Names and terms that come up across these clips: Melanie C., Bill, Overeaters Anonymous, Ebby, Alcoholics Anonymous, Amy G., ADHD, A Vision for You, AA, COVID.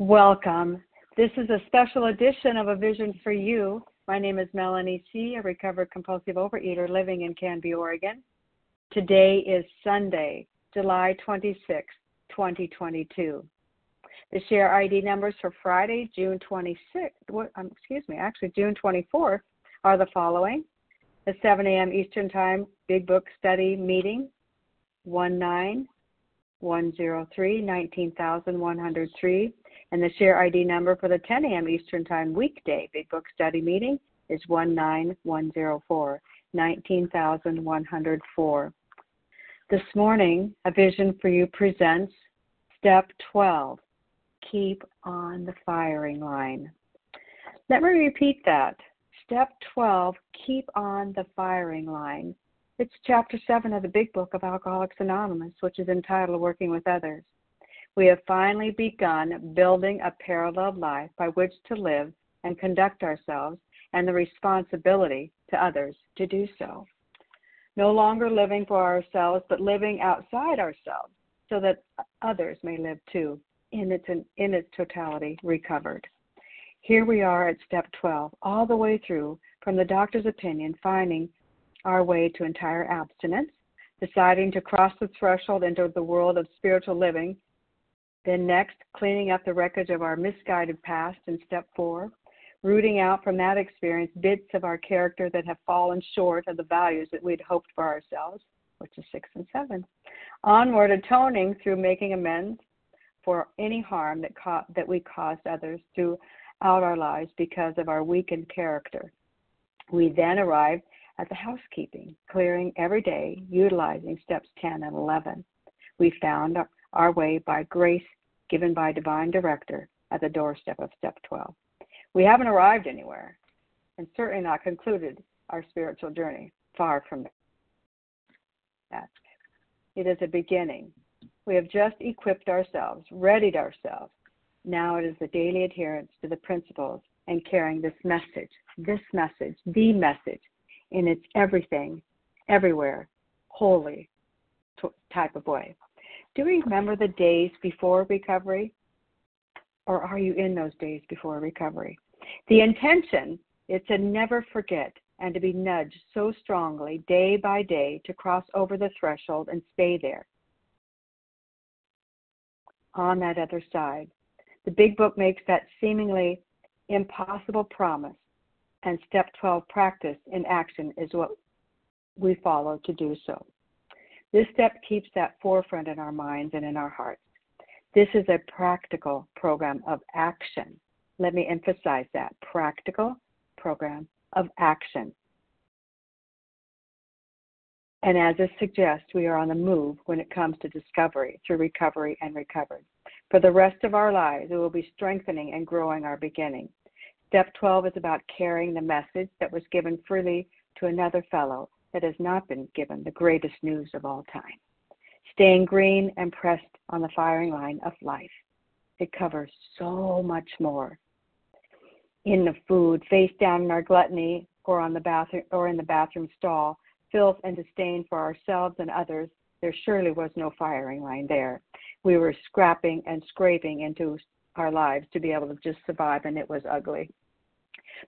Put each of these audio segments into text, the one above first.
Welcome. This is a special edition of A Vision for You. My name is Melanie C., a recovered compulsive overeater living in Canby, Oregon. Today is Sunday, July 26, 2022. The share ID numbers for Friday, June 24th are the following. The 7 a.m. Eastern Time Big Book Study Meeting, 19103, 19103. And the share ID number for the 10 a.m. Eastern Time weekday Big Book Study Meeting is 19104, 19104. This morning, A Vision for You presents Step 12, Keep on the Firing Line. Let me repeat that. Step 12, Keep on the Firing Line. It's Chapter 7 of the Big Book of Alcoholics Anonymous, which is entitled Working with Others. We have finally begun building a parallel life by which to live and conduct ourselves, and the responsibility to others to do so. No longer living for ourselves, but living outside ourselves so that others may live too, in its totality, recovered. Here we are at Step 12, all the way through from the doctor's opinion, finding our way to entire abstinence, deciding to cross the threshold into the world of spiritual living. Then next, cleaning up the wreckage of our misguided past in Step 4, rooting out from that experience bits of our character that have fallen short of the values that we'd hoped for ourselves, which is 6 and 7. Onward, atoning through making amends for any harm that we caused others throughout our lives because of our weakened character. We then arrive at the housekeeping, clearing every day, utilizing Steps 10 and 11. We found our way by grace given by divine director at the doorstep of Step 12. We haven't arrived anywhere and certainly not concluded our spiritual journey. Far from that. It is a beginning. We have just equipped ourselves, readied ourselves. Now it is the daily adherence to the principles and carrying the message, in its everything, everywhere, holy type of way. Do you remember the days before recovery? Or are you in those days before recovery? The intention is to never forget and to be nudged so strongly day by day to cross over the threshold and stay there. On that other side, the Big Book makes that seemingly impossible promise, and Step 12 practice in action is what we follow to do so. This step keeps that forefront in our minds and in our hearts. This is a practical program of action. Let me emphasize that, practical program of action. And as it suggests, we are on the move when it comes to discovery through recovery and recovered. For the rest of our lives, we will be strengthening and growing our beginning. Step 12 is about carrying the message that was given freely to another fellow that has not been given the greatest news of all time. Staying green and pressed on the firing line of life. It covers so much more. In the food, face down in our gluttony or on the bathroom or in the bathroom stall, filth and disdain for ourselves and others, there surely was no firing line there. We were scrapping and scraping into our lives to be able to just survive, and it was ugly.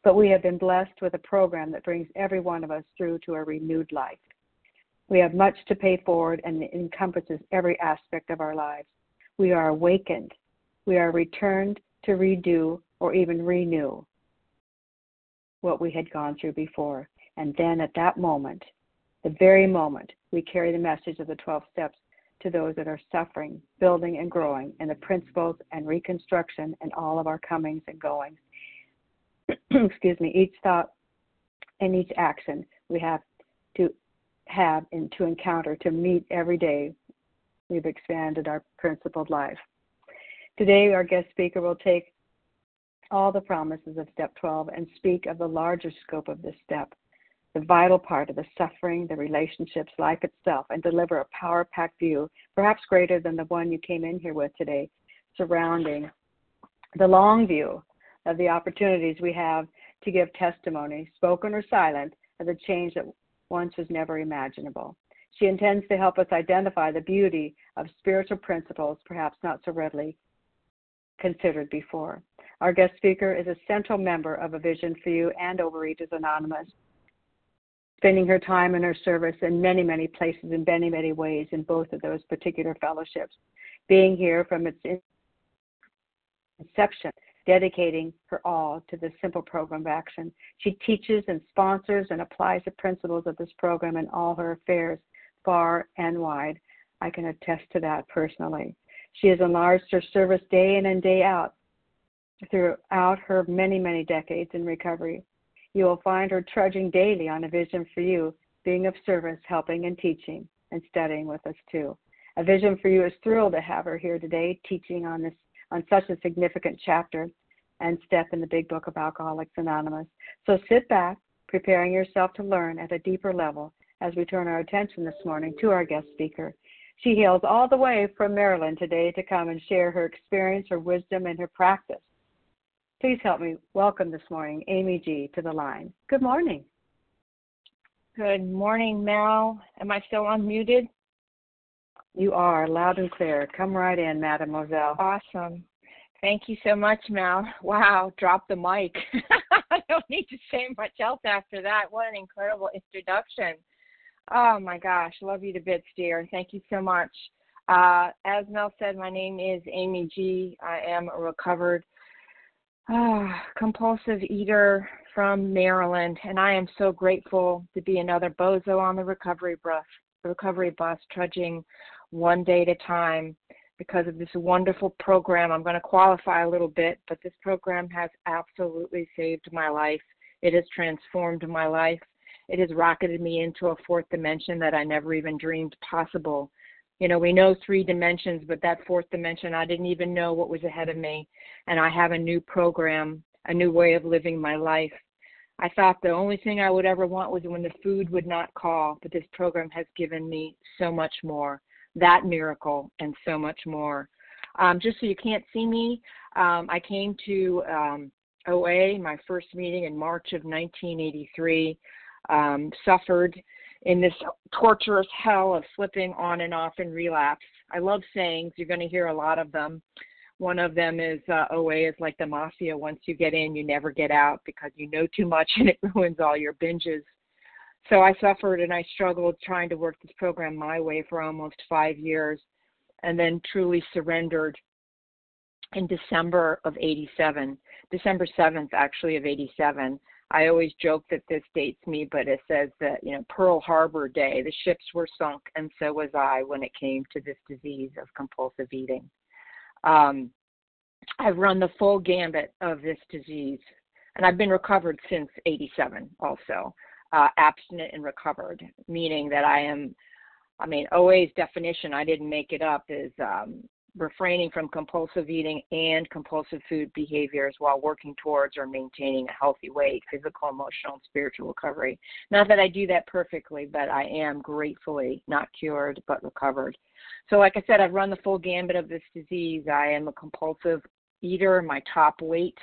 But we have been blessed with a program that brings every one of us through to a renewed life. We have much to pay forward, and it encompasses every aspect of our lives. We are awakened. We are returned to redo or even renew what we had gone through before. And then at that moment, the very moment, we carry the message of the 12 steps to those that are suffering, building and growing, and the principles and reconstruction and all of our comings and goings. Each thought and each action we have to encounter to meet every day we've expanded our principled life. Today, our guest speaker will take all the promises of Step 12 and speak of the larger scope of this step, the vital part of the suffering, the relationships, life itself, and deliver a power-packed view, perhaps greater than the one you came in here with today, surrounding the long view of the opportunities we have to give testimony, spoken or silent, of the change that once was never imaginable. She intends to help us identify the beauty of spiritual principles, perhaps not so readily considered before. Our guest speaker is a central member of A Vision for You and Overeaters Anonymous, spending her time and her service in many, many places in many, many ways in both of those particular fellowships. Being here from its inception, dedicating her all to this simple program of action. She teaches and sponsors and applies the principles of this program in all her affairs, far and wide. I can attest to that personally. She has enlarged her service day in and day out throughout her many, many decades in recovery. You will find her trudging daily on A Vision for You, being of service, helping and teaching and studying with us too. A Vision for You is thrilled to have her here today, teaching on such a significant chapter and step in the big book of Alcoholics Anonymous. So sit back, preparing yourself to learn at a deeper level as we turn our attention this morning to our guest speaker. She hails all the way from Maryland today to come and share her experience, her wisdom, and her practice. Please help me welcome this morning Amy G. to the line. Good morning. Good morning, Mel. Am I still unmuted? You are loud and clear. Come right in, Mademoiselle. Awesome. Thank you so much, Mel. Wow, drop the mic. I don't need to say much else after that. What an incredible introduction. Oh, my gosh. Love you to bits, dear, and thank you so much. As Mel said, my name is Amy G. I am a recovered compulsive eater from Maryland, and I am so grateful to be another bozo on the recovery bus, trudging one day at a time because of this wonderful program. I'm going to qualify a little bit, but this program has absolutely saved my life. It has transformed my life. It has rocketed me into a fourth dimension that I never even dreamed possible. You know, we know three dimensions, but that fourth dimension, I didn't even know what was ahead of me. And I have a new program, a new way of living my life. I thought the only thing I would ever want was when the food would not call, but this program has given me so much more, that miracle and so much more. Just so you can't see me, I came to OA, my first meeting in March of 1983, suffered in this torturous hell of slipping on and off and relapse. I love sayings. You're going to hear a lot of them. One of them is OA is like the mafia. Once you get in, you never get out because you know too much and it ruins all your binges. So I suffered and I struggled trying to work this program my way for almost 5 years and then truly surrendered in December of 87, December 7th, actually, of 87. I always joke that this dates me, but it says that, you know, Pearl Harbor Day, the ships were sunk, and so was I when it came to this disease of compulsive eating. I've run the full gambit of this disease, and I've been recovered since 87 also, abstinent and recovered, meaning that OA's definition, I didn't make it up, is refraining from compulsive eating and compulsive food behaviors while working towards or maintaining a healthy weight, physical, emotional, and spiritual recovery. Not that I do that perfectly, but I am gratefully not cured, but recovered. So like I said, I've run the full gambit of this disease. I am a compulsive eater. My top weight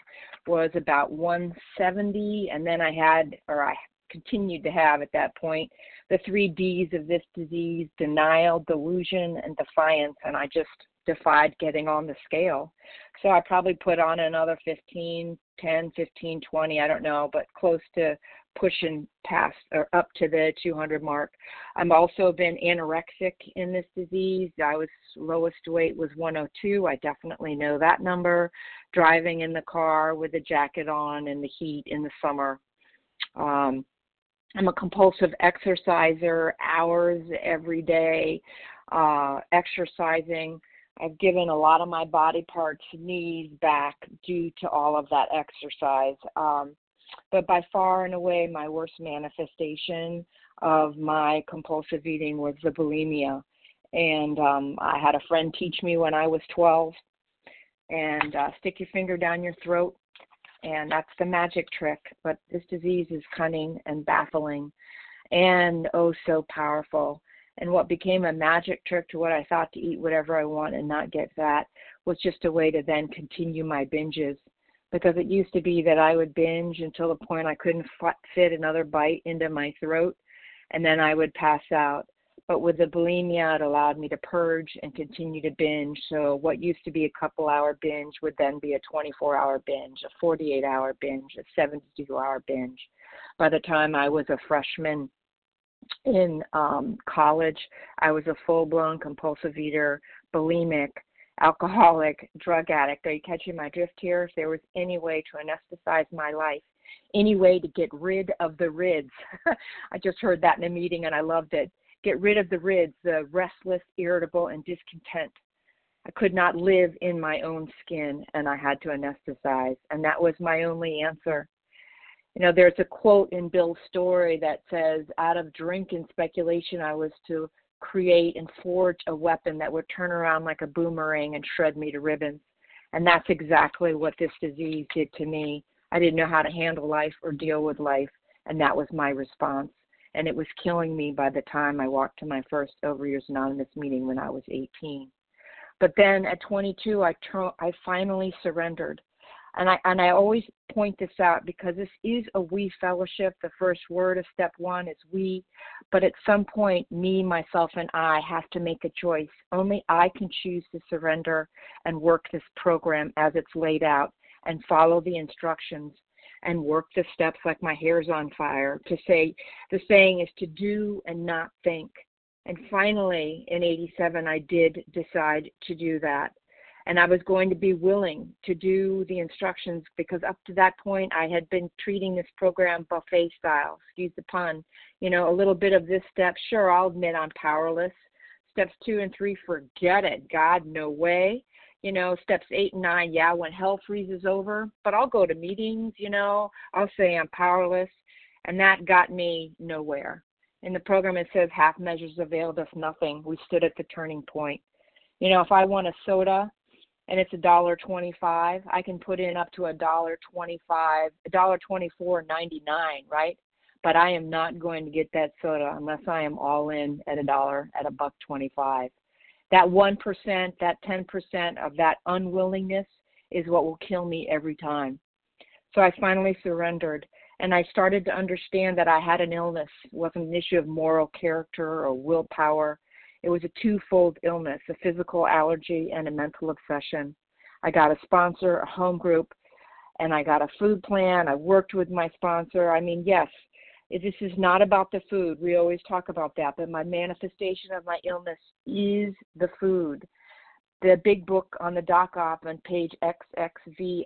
was about 170, and then I continued to have at that point the three D's of this disease: denial, delusion, and defiance, and I just defied getting on the scale. So I probably put on another 10, 15, 20, I don't know, but close to pushing past or up to the 200 mark. I've also been anorexic in this disease. I was lowest weight was 102. I definitely know that number. Driving in the car with a jacket on in the heat in the summer. I'm a compulsive exerciser, hours every day, exercising. I've given a lot of my body parts, knees, back, due to all of that exercise. But by far and away, my worst manifestation of my compulsive eating was the bulimia. And I had a friend teach me when I was 12, and stick your finger down your throat, and that's the magic trick. But this disease is cunning and baffling and oh so powerful. And what became a magic trick to what I thought to eat whatever I want and not get fat was just a way to then continue my binges. Because it used to be that I would binge until the point I couldn't fit another bite into my throat, and then I would pass out. But with the bulimia, it allowed me to purge and continue to binge. So what used to be a couple-hour binge would then be a 24-hour binge, a 48-hour binge, a 72-hour binge. By the time I was a freshman in college, I was a full-blown compulsive eater, bulimic, alcoholic, drug addict. Are you catching my drift here? If there was any way to anesthetize my life, any way to get rid of the rids. I just heard that in a meeting, and I loved it. Get rid of the rids, the restless, irritable, and discontent. I could not live in my own skin, and I had to anesthetize, and that was my only answer. You know, there's a quote in Bill's story that says, out of drink and speculation, I was to create and forge a weapon that would turn around like a boomerang and shred me to ribbons. And that's exactly what this disease did to me. I didn't know how to handle life or deal with life, and that was my response. And it was killing me by the time I walked to my first Overeaters Anonymous meeting when I was 18. But then at 22, I finally surrendered. And I always point this out because this is a we fellowship. The first word of step one is we. But at some point, me, myself, and I have to make a choice. Only I can choose to surrender and work this program as it's laid out and follow the instructions and work the steps like my hair's on fire. To say, the saying is to do and not think. And finally, in 87, I did decide to do that. And I was going to be willing to do the instructions because up to that point, I had been treating this program buffet style, excuse the pun. You know, a little bit of this step, sure, I'll admit I'm powerless. Steps 2 and 3, forget it. God, no way. You know, steps 8 and 9, yeah, when hell freezes over, but I'll go to meetings, you know, I'll say I'm powerless. And that got me nowhere. In the program, it says half measures availed us nothing. We stood at the turning point. You know, if I want a soda and it's $1.25, I can put in up to $1.25, $1.24.99, right? But I am not going to get that soda unless I am all in at $1.25. That 1%, that 10% of that unwillingness is what will kill me every time. So I finally surrendered, and I started to understand that I had an illness. It wasn't an issue of moral character or willpower. It was a twofold illness, a physical allergy and a mental obsession. I got a sponsor, a home group, and I got a food plan. I worked with my sponsor. I mean, yes. This is not about the food. We always talk about that, but my manifestation of my illness is the food. The big book on the doc op on page XXVIII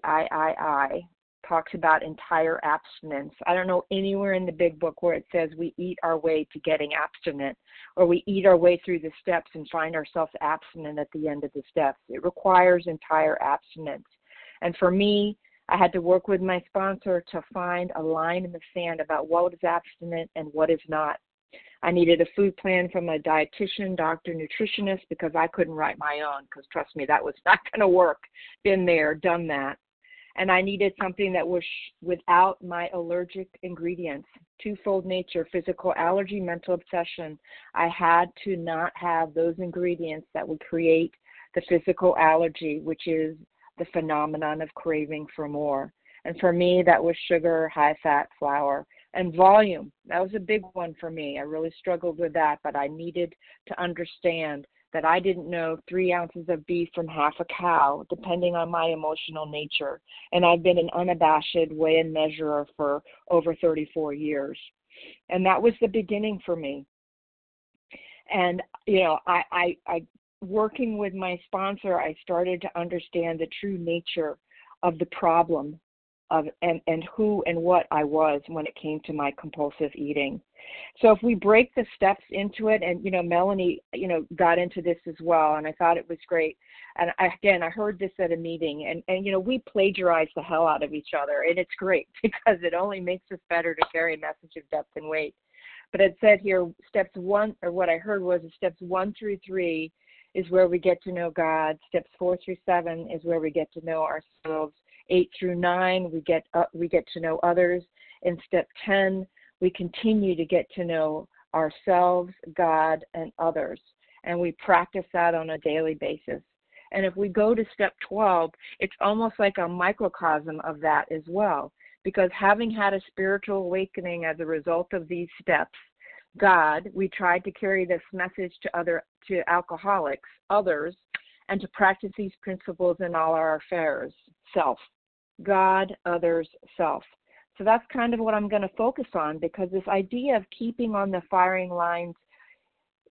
talks about entire abstinence. I don't know anywhere in the big book where it says we eat our way to getting abstinent or we eat our way through the steps and find ourselves abstinent at the end of the steps. It requires entire abstinence. And for me, I had to work with my sponsor to find a line in the sand about what is abstinent and what is not. I needed a food plan from a dietitian, doctor, nutritionist, because I couldn't write my own, because trust me, that was not going to work. Been there, done that. And I needed something that was without my allergic ingredients, twofold nature, physical allergy, mental obsession. I had to not have those ingredients that would create the physical allergy, which is the phenomenon of craving for more. And for me, that was sugar, high fat, flour, and volume. That was a big one for me. I really struggled with that, but I needed to understand that I didn't know 3 ounces of beef from half a cow, depending on my emotional nature. And I've been an unabashed weigh and measurer for over 34 years. And that was the beginning for me. And, you know, I working with my sponsor, I started to understand the true nature of the problem of and who and what I was when it came to my compulsive eating. So if we break the steps into it, and, you know, Melanie, you know, got into this as well, and I thought it was great. And I heard this at a meeting, and you know, we plagiarize the hell out of each other, and it's great because it only makes us better to carry a message of depth and weight. But it said here, steps one, or what I heard was steps 1 through 3, is where we get to know God. Steps 4 through 7 is where we get to know ourselves. 8 through 9, we get to know others. In step 10, we continue to get to know ourselves, God, and others. And we practice that on a daily basis. And if we go to step 12, it's almost like a microcosm of that as well. Because having had a spiritual awakening as a result of these steps, God, we tried to carry this message to alcoholics, others, and to practice these principles in all our affairs. Self. God, others, self. So that's kind of what I'm going to focus on, because this idea of keeping on the firing lines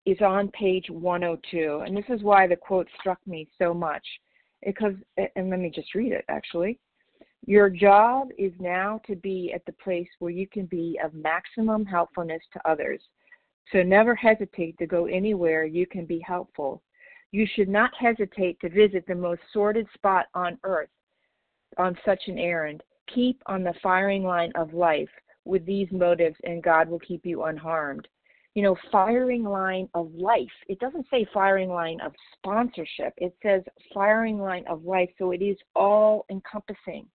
is on page 102. And this is why the quote struck me so much. Because, and let me just read it, actually. Your job is now to be at the place where you can be of maximum helpfulness to others. So never hesitate to go anywhere you can be helpful. You should not hesitate to visit the most sordid spot on earth on such an errand. Keep on the firing line of life with these motives, and God will keep you unharmed. You know, firing line of life. It doesn't say firing line of sponsorship. It says firing line of life, so it is all-encompassing.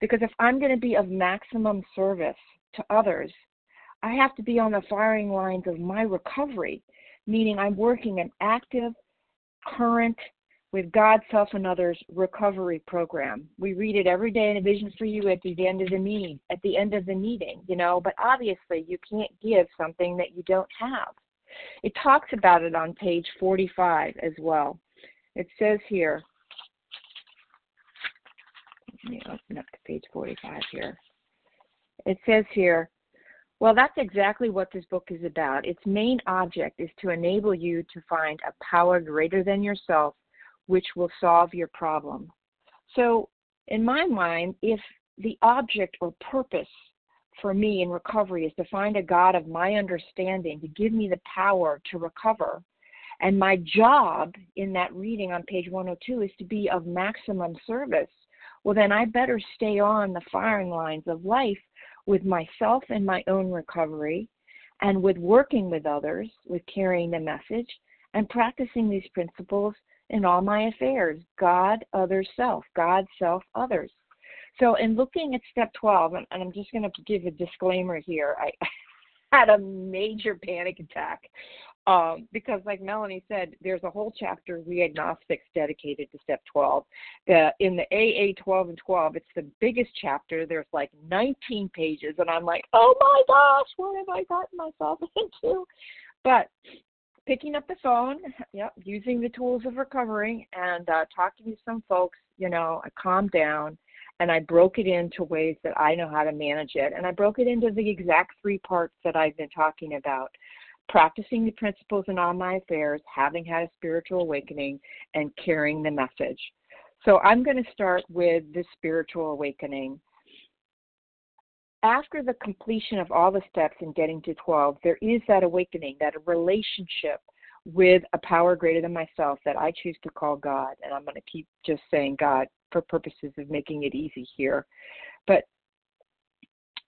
Because if I'm going to be of maximum service to others, I have to be on the firing lines of my recovery, meaning I'm working an active, current, with God, self, and others recovery program. We read it every day in A Vision for You at the end of the meeting, you know, but obviously you can't give something that you don't have. It talks about it on page 45 as well. It says here, let me open up to page 45 here. It says here, well, that's exactly what this book is about. Its main object is to enable you to find a power greater than yourself, which will solve your problem. So in my mind, if the object or purpose for me in recovery is to find a God of my understanding to give me the power to recover, and my job in that reading on page 102 is to be of maximum service, well, then I better stay on the firing lines of life with myself and my own recovery, and with working with others, with carrying the message, and practicing these principles in all my affairs. God, others, self. God, self, others. So in looking at step 12, and I'm just going to give a disclaimer here, I had a major panic attack because, like Melanie said, there's a whole chapter, We Agnostics, dedicated to step 12. In the AA 12 and 12, it's the biggest chapter. There's like 19 pages, and I'm like, oh my gosh, what have I gotten myself into? But picking up the phone, using the tools of recovery, and talking to some folks, you know, I calmed down, and I broke it into ways that I know how to manage it. And I broke it into the exact three parts that I've been talking about: practicing the principles in all my affairs, having had a spiritual awakening, and carrying the message. So I'm going to start with the spiritual awakening. After the completion of all the steps in getting to 12, there is that awakening, that relationship with a power greater than myself that I choose to call God. And I'm going to keep just saying God for purposes of making it easy here. But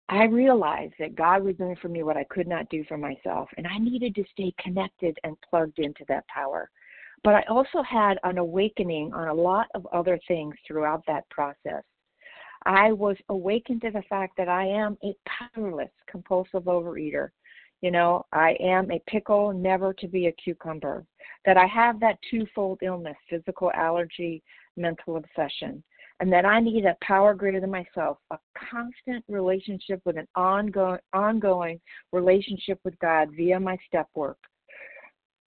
I realized that God was doing for me what I could not do for myself, and I needed to stay connected and plugged into that power. But I also had an awakening on a lot of other things throughout that process. I was awakened to the fact that I am a powerless compulsive overeater. You know, I am a pickle, never to be a cucumber. That I have that twofold illness, physical allergy, mental obsession. And that I need a power greater than myself, a constant relationship with an ongoing relationship with God via my step work.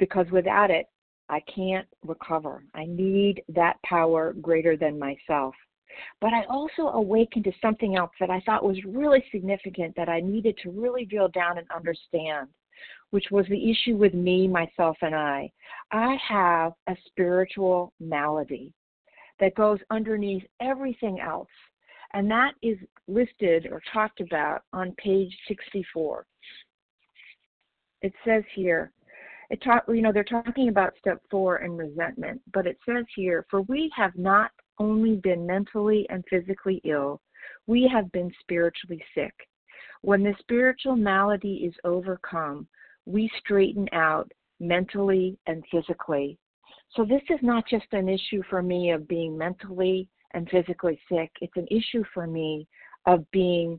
Because without it, I can't recover. I need that power greater than myself. But I also awakened to something else that I thought was really significant that I needed to really drill down and understand, which was the issue with me, myself, and I. I have a spiritual malady that goes underneath everything else, and that is listed or talked about on page 64. It says here, they're talking about step 4 and resentment, but it says here, for we have not only been mentally and physically ill, we have been spiritually sick. When the spiritual malady is overcome, we straighten out mentally and physically. So this is not just an issue for me of being mentally and physically sick. It's an issue for me of being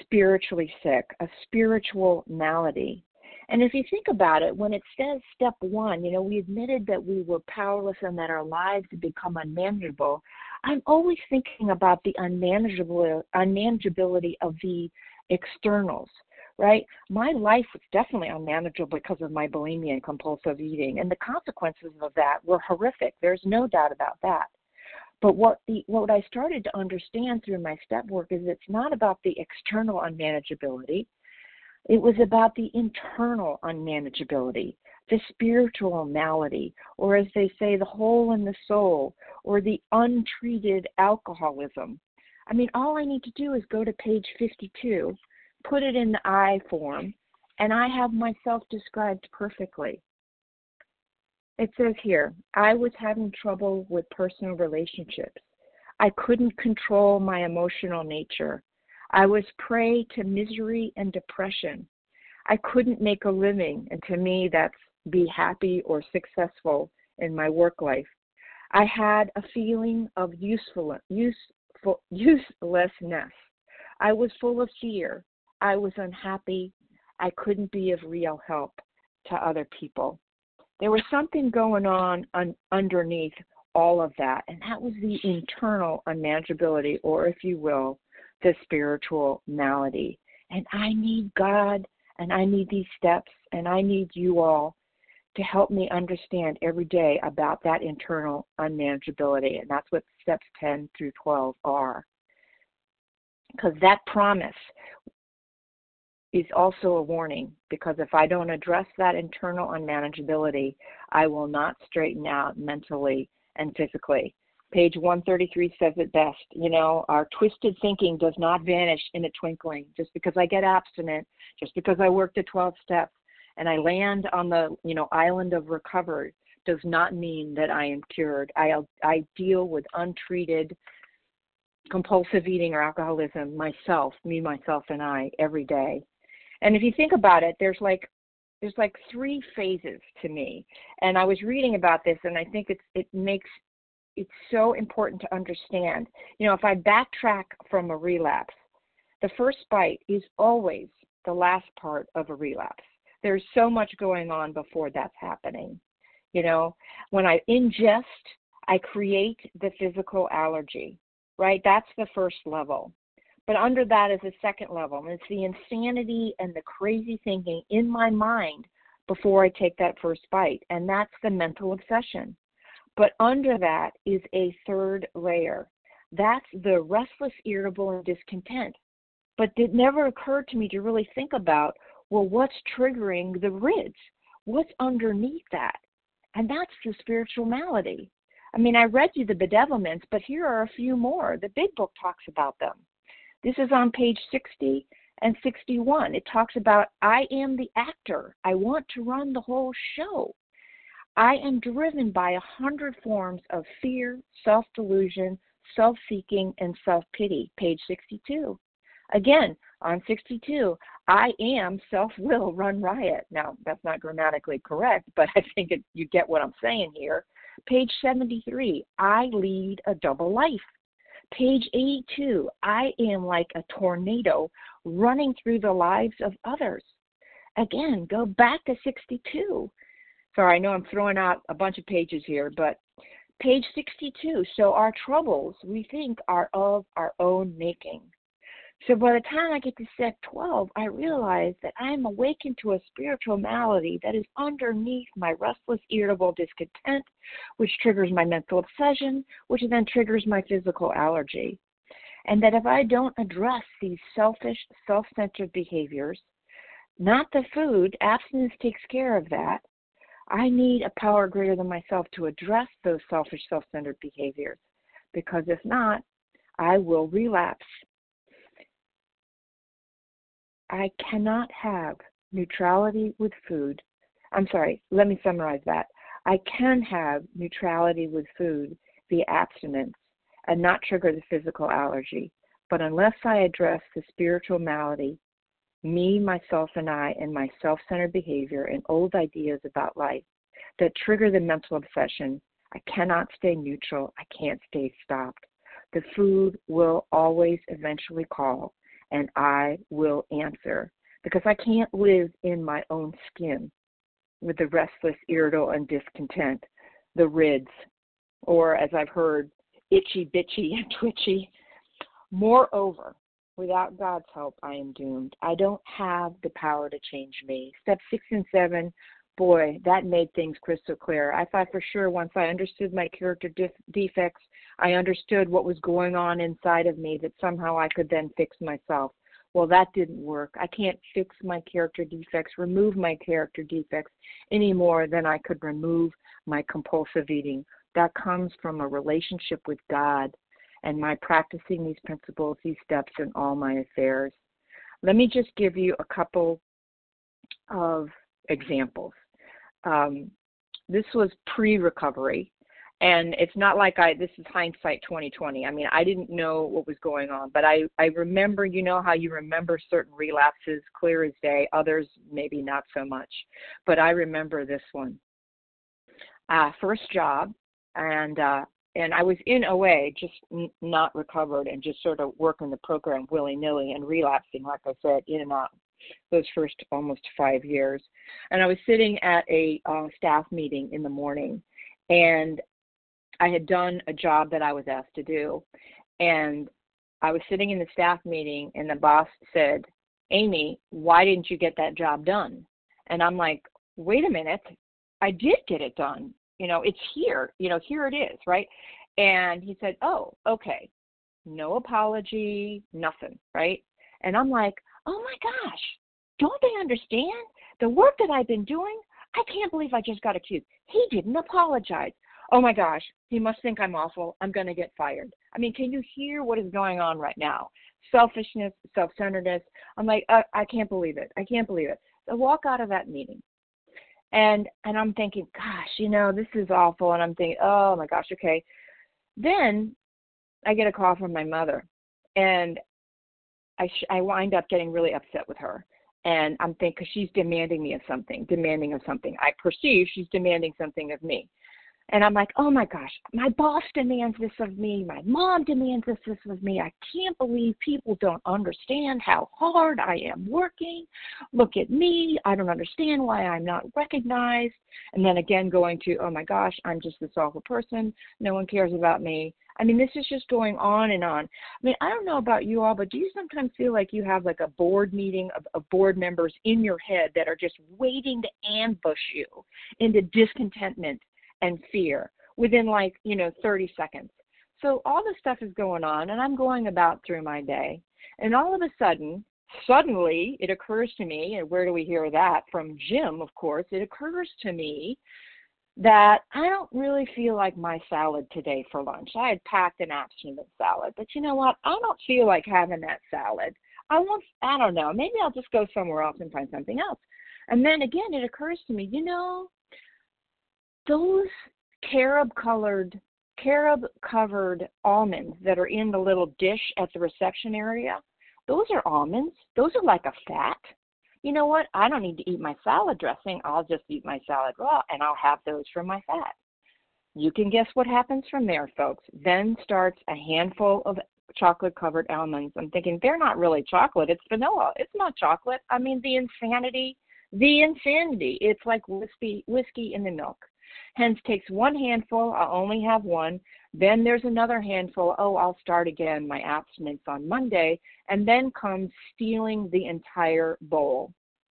spiritually sick, a spiritual malady. And if you think about it, when it says step 1, you know, we admitted that we were powerless and that our lives had become unmanageable. I'm always thinking about the unmanageability of the externals. right? My life was definitely unmanageable because of my bulimia and compulsive eating, and the consequences of that were horrific. There's no doubt about that. But what I started to understand through my step work is it's not about the external unmanageability. It was about the internal unmanageability, the spiritual malady, or as they say, the hole in the soul, or the untreated alcoholism. I mean, all I need to do is go to page 52, put it in the I form, and I have myself described perfectly. It says here, I was having trouble with personal relationships. I couldn't control my emotional nature. I was prey to misery and depression. I couldn't make a living, and to me that's be happy or successful in my work life. I had a feeling of uselessness. I was full of fear. I was unhappy. I couldn't be of real help to other people. There was something going on underneath all of that, and that was the internal unmanageability, or if you will, the spiritual malady. And I need God, and I need these steps, and I need you all to help me understand every day about that internal unmanageability, and that's what steps 10 through 12 are. Because that promise is also a warning, because if I don't address that internal unmanageability, I will not straighten out mentally and physically. Page 133 says it best. You know, our twisted thinking does not vanish in a twinkling. Just because I get abstinent, just because I work the 12 steps and I land on the, island of recovery does not mean that I am cured. I deal with untreated compulsive eating or alcoholism myself, me, myself, and I every day. And if you think about it, there's like three phases to me. And I was reading about this, and I think it's so important to understand. If I backtrack from a relapse, the first bite is always the last part of a relapse. There's so much going on before that's happening. When I ingest, I create the physical allergy, right? That's the first level. But under that is a second level, and it's the insanity and the crazy thinking in my mind before I take that first bite, and that's the mental obsession. But under that is a third layer. That's the restless, irritable, and discontent. But it never occurred to me to really think about, well, what's triggering the ridge? What's underneath that? And that's the spiritual malady. I mean, I read you the bedevilments, but here are a few more. The big book talks about them. This is on page 60 and 61. It talks about, I am the actor. I want to run the whole show. I am driven by 100 forms of fear, self-delusion, self-seeking, and self-pity, page 62. Again, on 62, I am self-will run riot. Now, that's not grammatically correct, but I think you get what I'm saying here. Page 73, I lead a double life. Page 82, I am like a tornado running through the lives of others. Again, go back to 62. Sorry, I know I'm throwing out a bunch of pages here, but page 62, so our troubles, we think, are of our own making. So by the time I get to step 12, I realize that I'm awakened to a spiritual malady that is underneath my restless, irritable discontent, which triggers my mental obsession, which then triggers my physical allergy. And that if I don't address these selfish, self-centered behaviors, not the food, abstinence takes care of that, I need a power greater than myself to address those selfish, self-centered behaviors, because if not, I will relapse. I cannot have neutrality with food. I'm sorry, let me summarize that. I can have neutrality with food via abstinence and not trigger the physical allergy, but unless I address the spiritual malady, me, myself, and I, and my self-centered behavior and old ideas about life that trigger the mental obsession, I cannot stay neutral. I can't stay stopped. The food will always eventually call, and I will answer, because I can't live in my own skin with the restless, irritable, and discontent, the rids, or as I've heard, itchy, bitchy, and twitchy. Moreover, Without God's help, I am doomed. I don't have the power to change me. Step 6 and 7, boy, that made things crystal clear. I thought for sure once I understood my character defects, I understood what was going on inside of me, that somehow I could then fix myself. Well, that didn't work. I can't fix my character defects, remove my character defects any more than I could remove my compulsive eating. That comes from a relationship with God and my practicing these principles, these steps in all my affairs. Let me just give you a couple of examples. This was pre-recovery, and it's not like this is hindsight 2020. I mean, I didn't know what was going on, but I remember, you know how you remember certain relapses clear as day, others maybe not so much, but I remember this one. First job, and I was in OA, just not recovered, and just sort of working the program willy-nilly and relapsing, like I said, in and out those first almost 5 years. And I was sitting at a staff meeting in the morning, and I had done a job that I was asked to do. And I was sitting in the staff meeting, and the boss said, "Amy, why didn't you get that job done?" And I'm like, wait a minute, I did get it done. You know, it's here, you know, here it is, right? And he said, "Oh, okay, no apology, nothing," right? And I'm like, oh my gosh, don't they understand? The work that I've been doing, I can't believe I just got accused. He didn't apologize. Oh my gosh, he must think I'm awful. I'm going to get fired. I mean, can you hear what is going on right now? Selfishness, self-centeredness. I'm like, I can't believe it. I can't believe it. So I walk out of that meeting. And I'm thinking, gosh, you know, this is awful. And I'm thinking, oh my gosh, okay. Then I get a call from my mother, and I wind up getting really upset with her. And I'm thinking, because she's demanding me of something, I perceive she's demanding something of me. And I'm like, oh my gosh, my boss demands this of me. My mom demands this of me. I can't believe people don't understand how hard I am working. Look at me. I don't understand why I'm not recognized. And then again, going to, oh my gosh, I'm just this awful person. No one cares about me. I mean, this is just going on and on. I mean, I don't know about you all, but do you sometimes feel like you have like a board meeting of board members in your head that are just waiting to ambush you into discontentment and fear within, like, you know, 30 seconds? So all this stuff is going on, and I'm going about through my day. And all of a sudden, suddenly it occurs to me, and where do we hear that? From Jim, of course. It occurs to me that I don't really feel like my salad today for lunch. I had packed an abstinence salad, but you know what? I don't feel like having that salad. I don't know. Maybe I'll just go somewhere else and find something else. And then again, it occurs to me, you know, those carob-covered almonds that are in the little dish at the reception area, those are almonds. Those are like a fat. You know what? I don't need to eat my salad dressing. I'll just eat my salad raw, and I'll have those for my fat. You can guess what happens from there, folks. Then starts a handful of chocolate-covered almonds. I'm thinking, they're not really chocolate. It's vanilla. It's not chocolate. I mean, the insanity. It's like whiskey in the milk. Hence, takes one handful. I'll only have one. Then there's another handful. Oh, I'll start again my abstinence on Monday. And then comes stealing the entire bowl,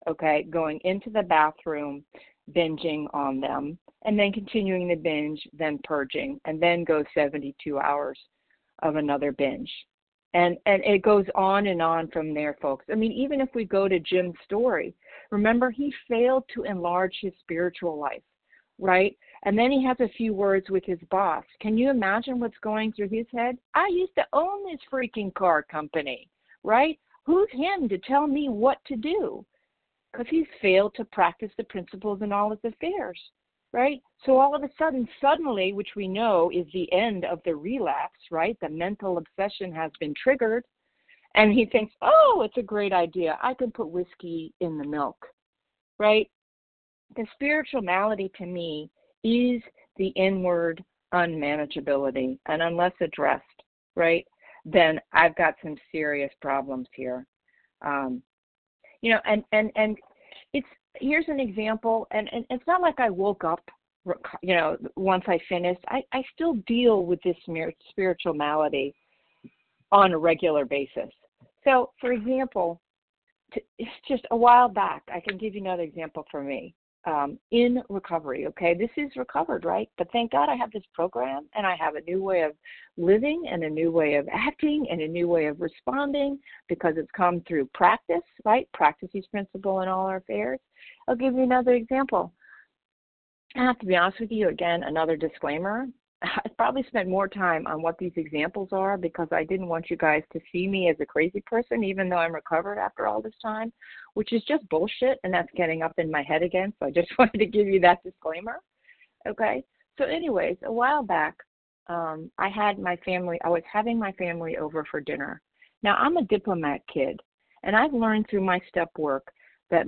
okay, going into the bathroom, binging on them, and then continuing the binge, then purging, and then goes 72 hours of another binge. And it goes on and on from there, folks. I mean, even if we go to Jim's story, remember, he failed to enlarge his spiritual life, right? And then he has a few words with his boss. Can you imagine what's going through his head? I used to own this freaking car company, right? Who's him to tell me what to do? Because he's failed to practice the principles in all his affairs, right? So all of a sudden, suddenly, which we know is the end of the relapse, right? The mental obsession has been triggered. And he thinks, oh, it's a great idea. I can put whiskey in the milk, right? The spiritual malady to me is the inward unmanageability. And unless addressed, right, then I've got some serious problems here. You know, and it's, here's an example. And it's not like I woke up, you know, once I finished. I still deal with this spiritual malady on a regular basis. So, for example, it's just a while back, I can give you another example for me. In recovery, okay? This is recovered, right? But thank God I have this program and I have a new way of living and a new way of acting and a new way of responding because it's come through practice, right? Practice each principle in all our affairs. I'll give you another example. I have to be honest with you, again, another disclaimer. I probably spent more time on what these examples are because I didn't want you guys to see me as a crazy person, even though I'm recovered after all this time, which is just bullshit, and that's getting up in my head again, so I just wanted to give you that disclaimer, okay? So anyways, a while back, I was having my family over for dinner. Now, I'm a diplomat kid, and I've learned through my step work that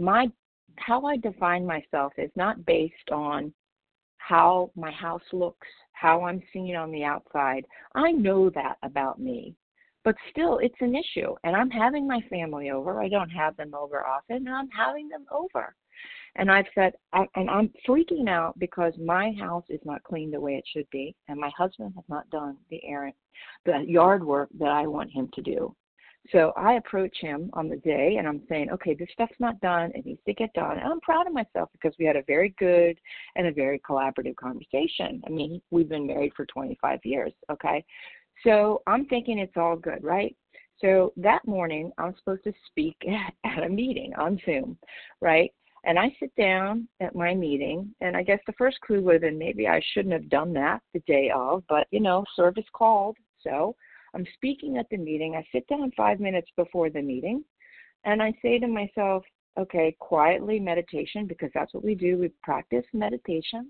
how I define myself is not based on how my house looks, how I'm seen on the outside. I know that about me, but still it's an issue. And I'm having my family over. I don't have them over often, and I'm having them over. And I've said, and I'm freaking out because my house is not clean the way it should be, and my husband has not done the yard work that I want him to do. So I approach him on the day, and I'm saying, okay, this stuff's not done. It needs to get done. And I'm proud of myself because we had a very good and a very collaborative conversation. I mean, we've been married for 25 years, okay? So I'm thinking it's all good, right? So that morning, I'm supposed to speak at a meeting on Zoom, right? And I sit down at my meeting, and I guess the first clue would have been maybe I shouldn't have done that the day of, but, service called, so I'm speaking at the meeting. I sit down 5 minutes before the meeting, and I say to myself, okay, quietly meditation, because that's what we do. We practice meditation,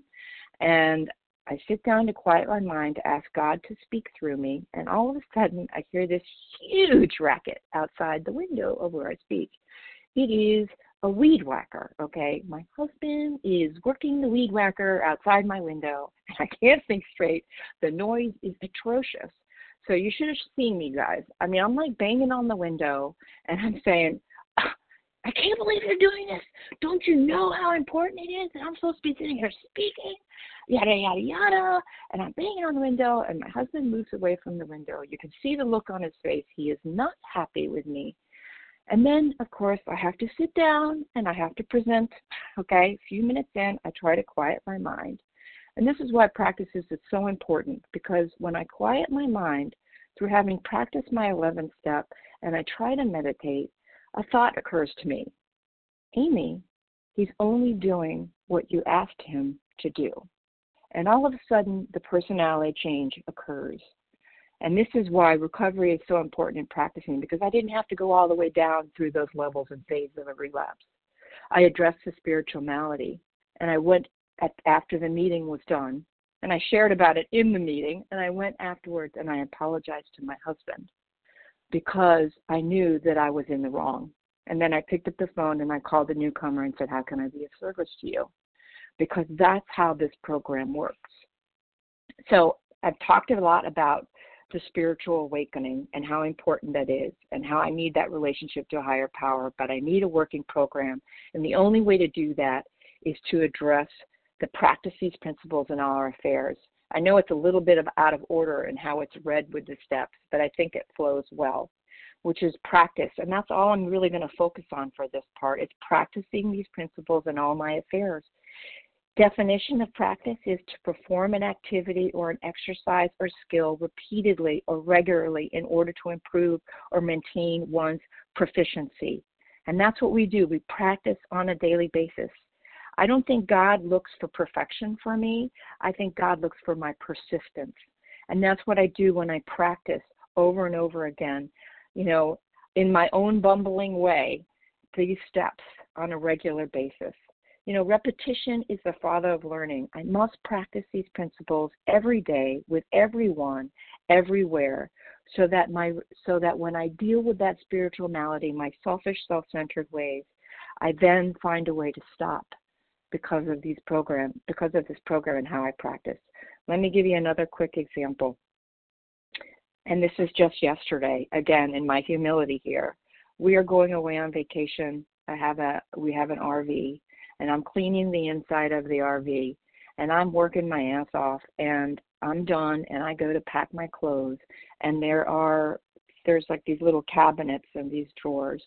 and I sit down to quiet my mind to ask God to speak through me, and all of a sudden I hear this huge racket outside the window of where I speak. It is a weed whacker, okay? My husband is working the weed whacker outside my window, and I can't think straight. The noise is atrocious. So you should have seen me, guys. I mean, I'm like banging on the window, and I'm saying, I can't believe you're doing this. Don't you know how important it is? And I'm supposed to be sitting here speaking, yada, yada, yada. And I'm banging on the window, and my husband moves away from the window. You can see the look on his face. He is not happy with me. And then, of course, I have to sit down, and I have to present, okay? A few minutes in, I try to quiet my mind. And this is why practices is so important, because when I quiet my mind through having practiced my 11th step and I try to meditate, a thought occurs to me. Amy, he's only doing what you asked him to do. And all of a sudden, the personality change occurs. And this is why recovery is so important in practicing, because I didn't have to go all the way down through those levels and phases of a relapse. I addressed the spiritual malady, and I went after the meeting was done, and I shared about it in the meeting, and I went afterwards and I apologized to my husband because I knew that I was in the wrong. And then I picked up the phone and I called the newcomer and said, how can I be of service to you? Because that's how this program works. So I've talked a lot about the spiritual awakening and how important that is and how I need that relationship to a higher power, but I need a working program. And the only way to do that is to address the practice these principles in all our affairs. I know it's a little bit of out of order in how it's read with the steps, but I think it flows well, which is practice. And that's all I'm really going to focus on for this part, is practicing these principles in all my affairs. Definition of practice is to perform an activity or an exercise or skill repeatedly or regularly in order to improve or maintain one's proficiency. And that's what we do. We practice on a daily basis. I don't think God looks for perfection for me. I think God looks for my persistence. And that's what I do when I practice over and over again, in my own bumbling way, these steps on a regular basis. Repetition is the father of learning. I must practice these principles every day with everyone, everywhere, so that when I deal with that spiritual malady, my selfish, self-centered ways, I then find a way to stop. Because of this program and how I practice. Let me give you another quick example. And this is just yesterday, again, in my humility here. We are going away on vacation. We have an RV, and I'm cleaning the inside of the RV, and I'm working my ass off, and I'm done, and I go to pack my clothes, and there are there's like these little cabinets and these drawers,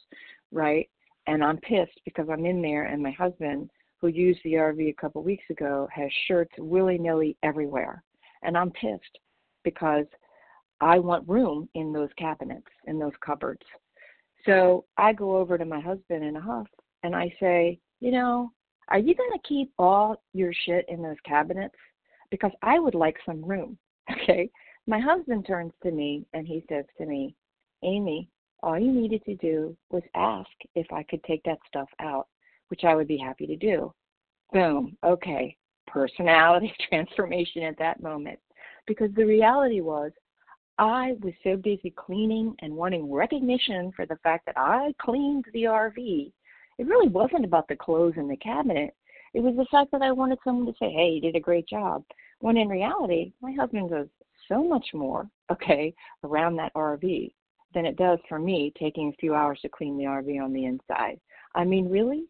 right? And I'm pissed because I'm in there and my husband, who used the RV a couple of weeks ago, has shirts willy-nilly everywhere. And I'm pissed because I want room in those cabinets, in those cupboards. So I go over to my husband in a huff and I say, you know, are you going to keep all your shit in those cabinets? Because I would like some room, okay? My husband turns to me and he says to me, Amy, all you needed to do was ask if I could take that stuff out, which I would be happy to do. Boom. Okay. Personality transformation at that moment. Because the reality was, I was so busy cleaning and wanting recognition for the fact that I cleaned the RV. It really wasn't about the clothes in the cabinet. It was the fact that I wanted someone to say, hey, you did a great job. When in reality, my husband does so much more, okay, around that RV than it does for me taking a few hours to clean the RV on the inside. I mean, really?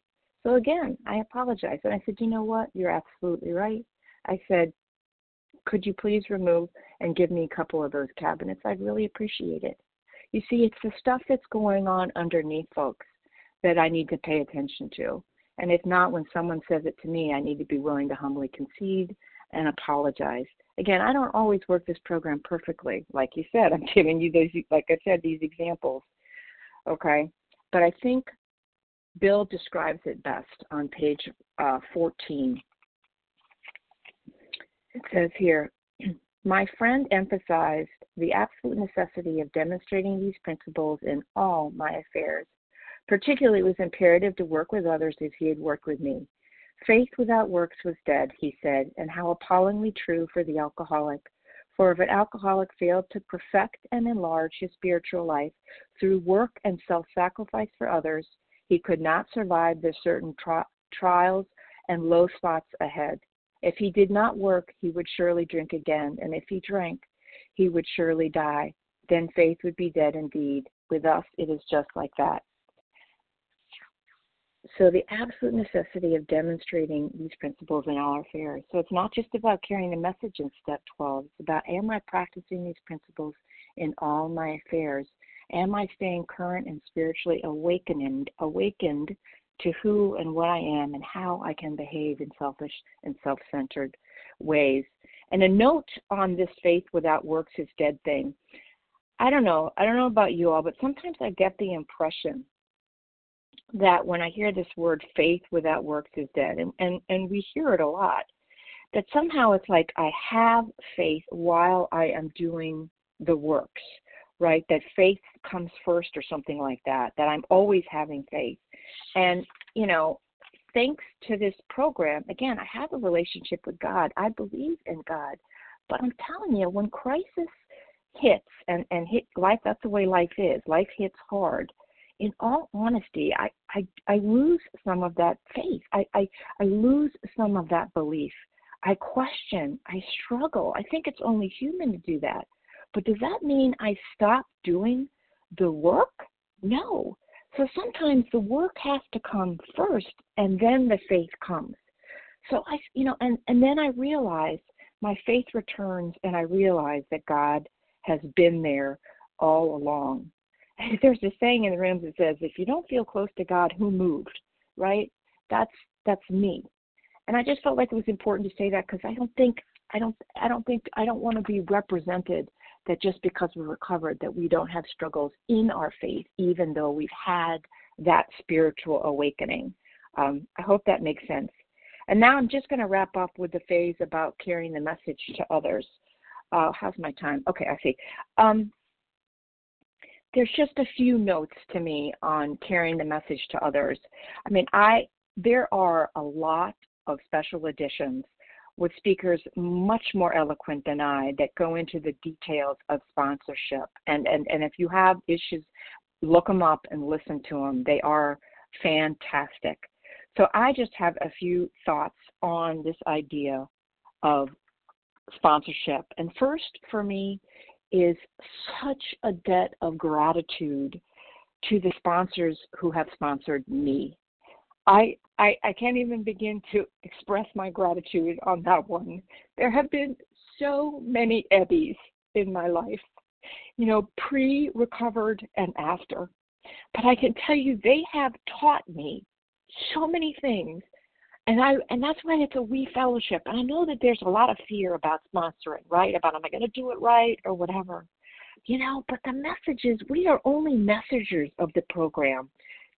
So again, I apologized. And I said, you know what? You're absolutely right. I said, could you please remove and give me a couple of those cabinets? I'd really appreciate it. You see, it's the stuff that's going on underneath, folks, that I need to pay attention to. And if not, when someone says it to me, I need to be willing to humbly concede and apologize. Again, I don't always work this program perfectly. Like you said, I'm giving you those, like I said, these examples. Okay. But I think Bill describes it best on page 14. It says here, my friend emphasized the absolute necessity of demonstrating these principles in all my affairs. Particularly, it was imperative to work with others as he had worked with me. Faith without works was dead, he said, and how appallingly true for the alcoholic. For if an alcoholic failed to perfect and enlarge his spiritual life through work and self-sacrifice for others, he could not survive the certain trials and low spots ahead. If he did not work, he would surely drink again, and if he drank, he would surely die. Then faith would be dead indeed. With us, it is just like that. So the absolute necessity of demonstrating these principles in all our affairs. So it's not just about carrying the message in step 12. It's about, am I practicing these principles in all my affairs? Am I staying current and spiritually awakened to who and what I am and how I can behave in selfish and self-centered ways? And a note on this faith without works is dead thing. I don't know about you all, but sometimes I get the impression that when I hear this word, faith without works is dead, and we hear it a lot, that somehow it's like I have faith while I am doing the works, right? That faith comes first or something like that, that I'm always having faith. And, you know, thanks to this program, again, I have a relationship with God. I believe in God. But I'm telling you, when crisis hits and hit life, that's the way life is. Life hits hard. In all honesty, I lose some of that faith. I lose some of that belief. I question. I struggle. I think it's only human to do that. But does that mean I stop doing the work? No. So sometimes the work has to come first, and then the faith comes. So I, you know, and then I realize my faith returns, and I realize that God has been there all along. There's a saying in the rooms that says, if you don't feel close to God, who moved, right? That's me. And I just felt like it was important to say that because I don't want to be represented that just because we recovered that we don't have struggles in our faith, even though we've had that spiritual awakening. I hope that makes sense. And now I'm just going to wrap up with the phase about carrying the message to others. How's my time? Okay, I see. There's just a few notes to me on carrying the message to others. I mean, there are a lot of special editions with speakers much more eloquent than I that go into the details of sponsorship. And if you have issues, look them up and listen to them. They are fantastic. So I just have a few thoughts on this idea of sponsorship. And first, for me, is such a debt of gratitude to the sponsors who have sponsored me. I can't even begin to express my gratitude on that one. There have been so many Ebbies in my life. you know, pre-recovered and after. But I can tell you they have taught me so many things. And that's why it's a we fellowship. And I know that there's a lot of fear about sponsoring, right? About, am I going to do it right or whatever? You know, but the message is we are only messengers of the program.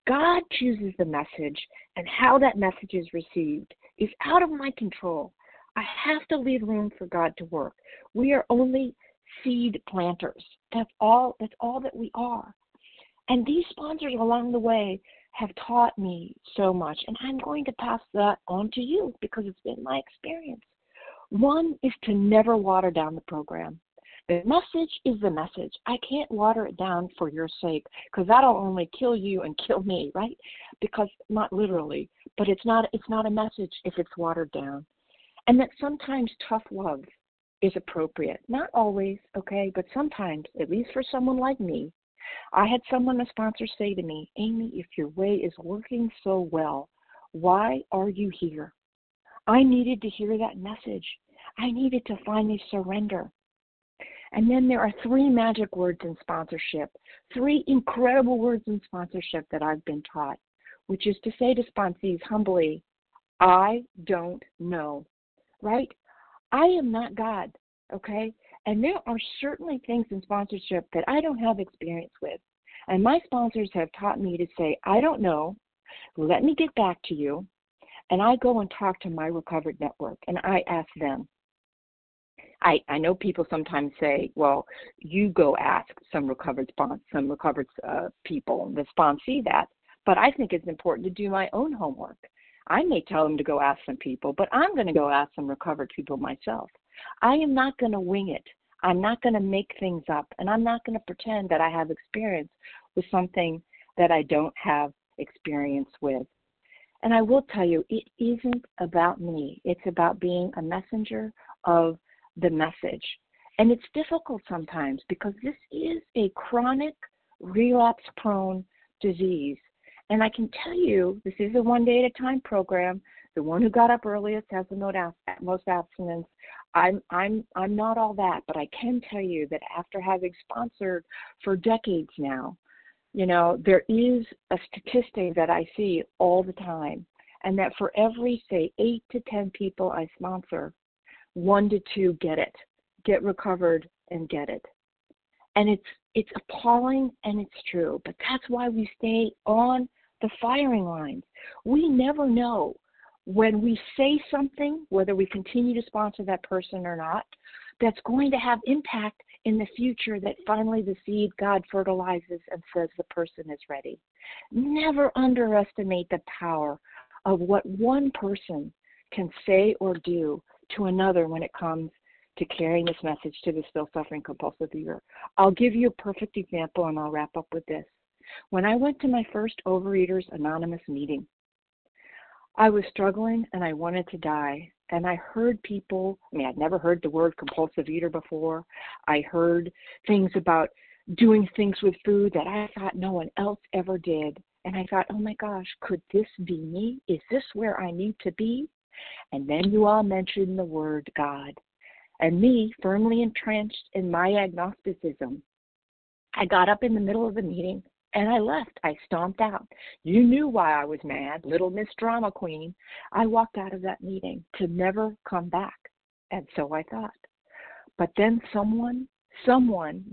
God chooses the message, and how that message is received is out of my control. I have to leave room for God to work. We are only seed planters. That's all that we are. And these sponsors along the way have taught me so much, and I'm going to pass that on to you because it's been my experience. One is to never water down the program. The message is the message. I can't water it down for your sake because that'll only kill you and kill me, right? Because not literally, but it's not a message if it's watered down. And that sometimes tough love is appropriate. Not always, okay, but sometimes, at least for someone like me, I had someone, a sponsor, say to me, Amy, if your way is working so well, why are you here? I needed to hear that message. I needed to finally surrender. And then there are three magic words in sponsorship, three incredible words in sponsorship that I've been taught, which is to say to sponsees humbly, I don't know, right? I am not God, okay? And there are certainly things in sponsorship that I don't have experience with. And my sponsors have taught me to say, I don't know, let me get back to you. And I go and talk to my recovered network, and I ask them. I know people sometimes say, well, you go ask some recovered people, the sponsee that. But I think it's important to do my own homework. I may tell them to go ask some people, but I'm going to go ask some recovered people myself. I am not going to wing it. I'm not going to make things up, and I'm not going to pretend that I have experience with something that I don't have experience with. And I will tell you, it isn't about me. It's about being a messenger of the message. And it's difficult sometimes because this is a chronic, relapse-prone disease. And I can tell you, this is a one-day-at-a-time program. The one who got up earliest has the most abstinence. I'm not all that, but I can tell you that after having sponsored for decades now, you know, there is a statistic that I see all the time, and that for every, say, 8 to 10 people I sponsor, 1 to 2 get it, get recovered and get it. And it's appalling, and it's true, but that's why we stay on the firing lines. We never know. When we say something, whether we continue to sponsor that person or not, that's going to have impact in the future that finally the seed God fertilizes and says the person is ready. Never underestimate the power of what one person can say or do to another when it comes to carrying this message to the still suffering compulsive eater. I'll give you a perfect example, and I'll wrap up with this. When I went to my first Overeaters Anonymous meeting, I was struggling and I wanted to die. And I heard people, I mean, I'd never heard the word compulsive eater before. I heard things about doing things with food that I thought no one else ever did. And I thought, oh my gosh, could this be me? Is this where I need to be? And then you all mentioned the word God. And me, firmly entrenched in my agnosticism, I got up in the middle of the meeting. And I left. I stomped out. You knew why I was mad, little Miss Drama Queen. I walked out of that meeting to never come back, and so I thought. But then someone,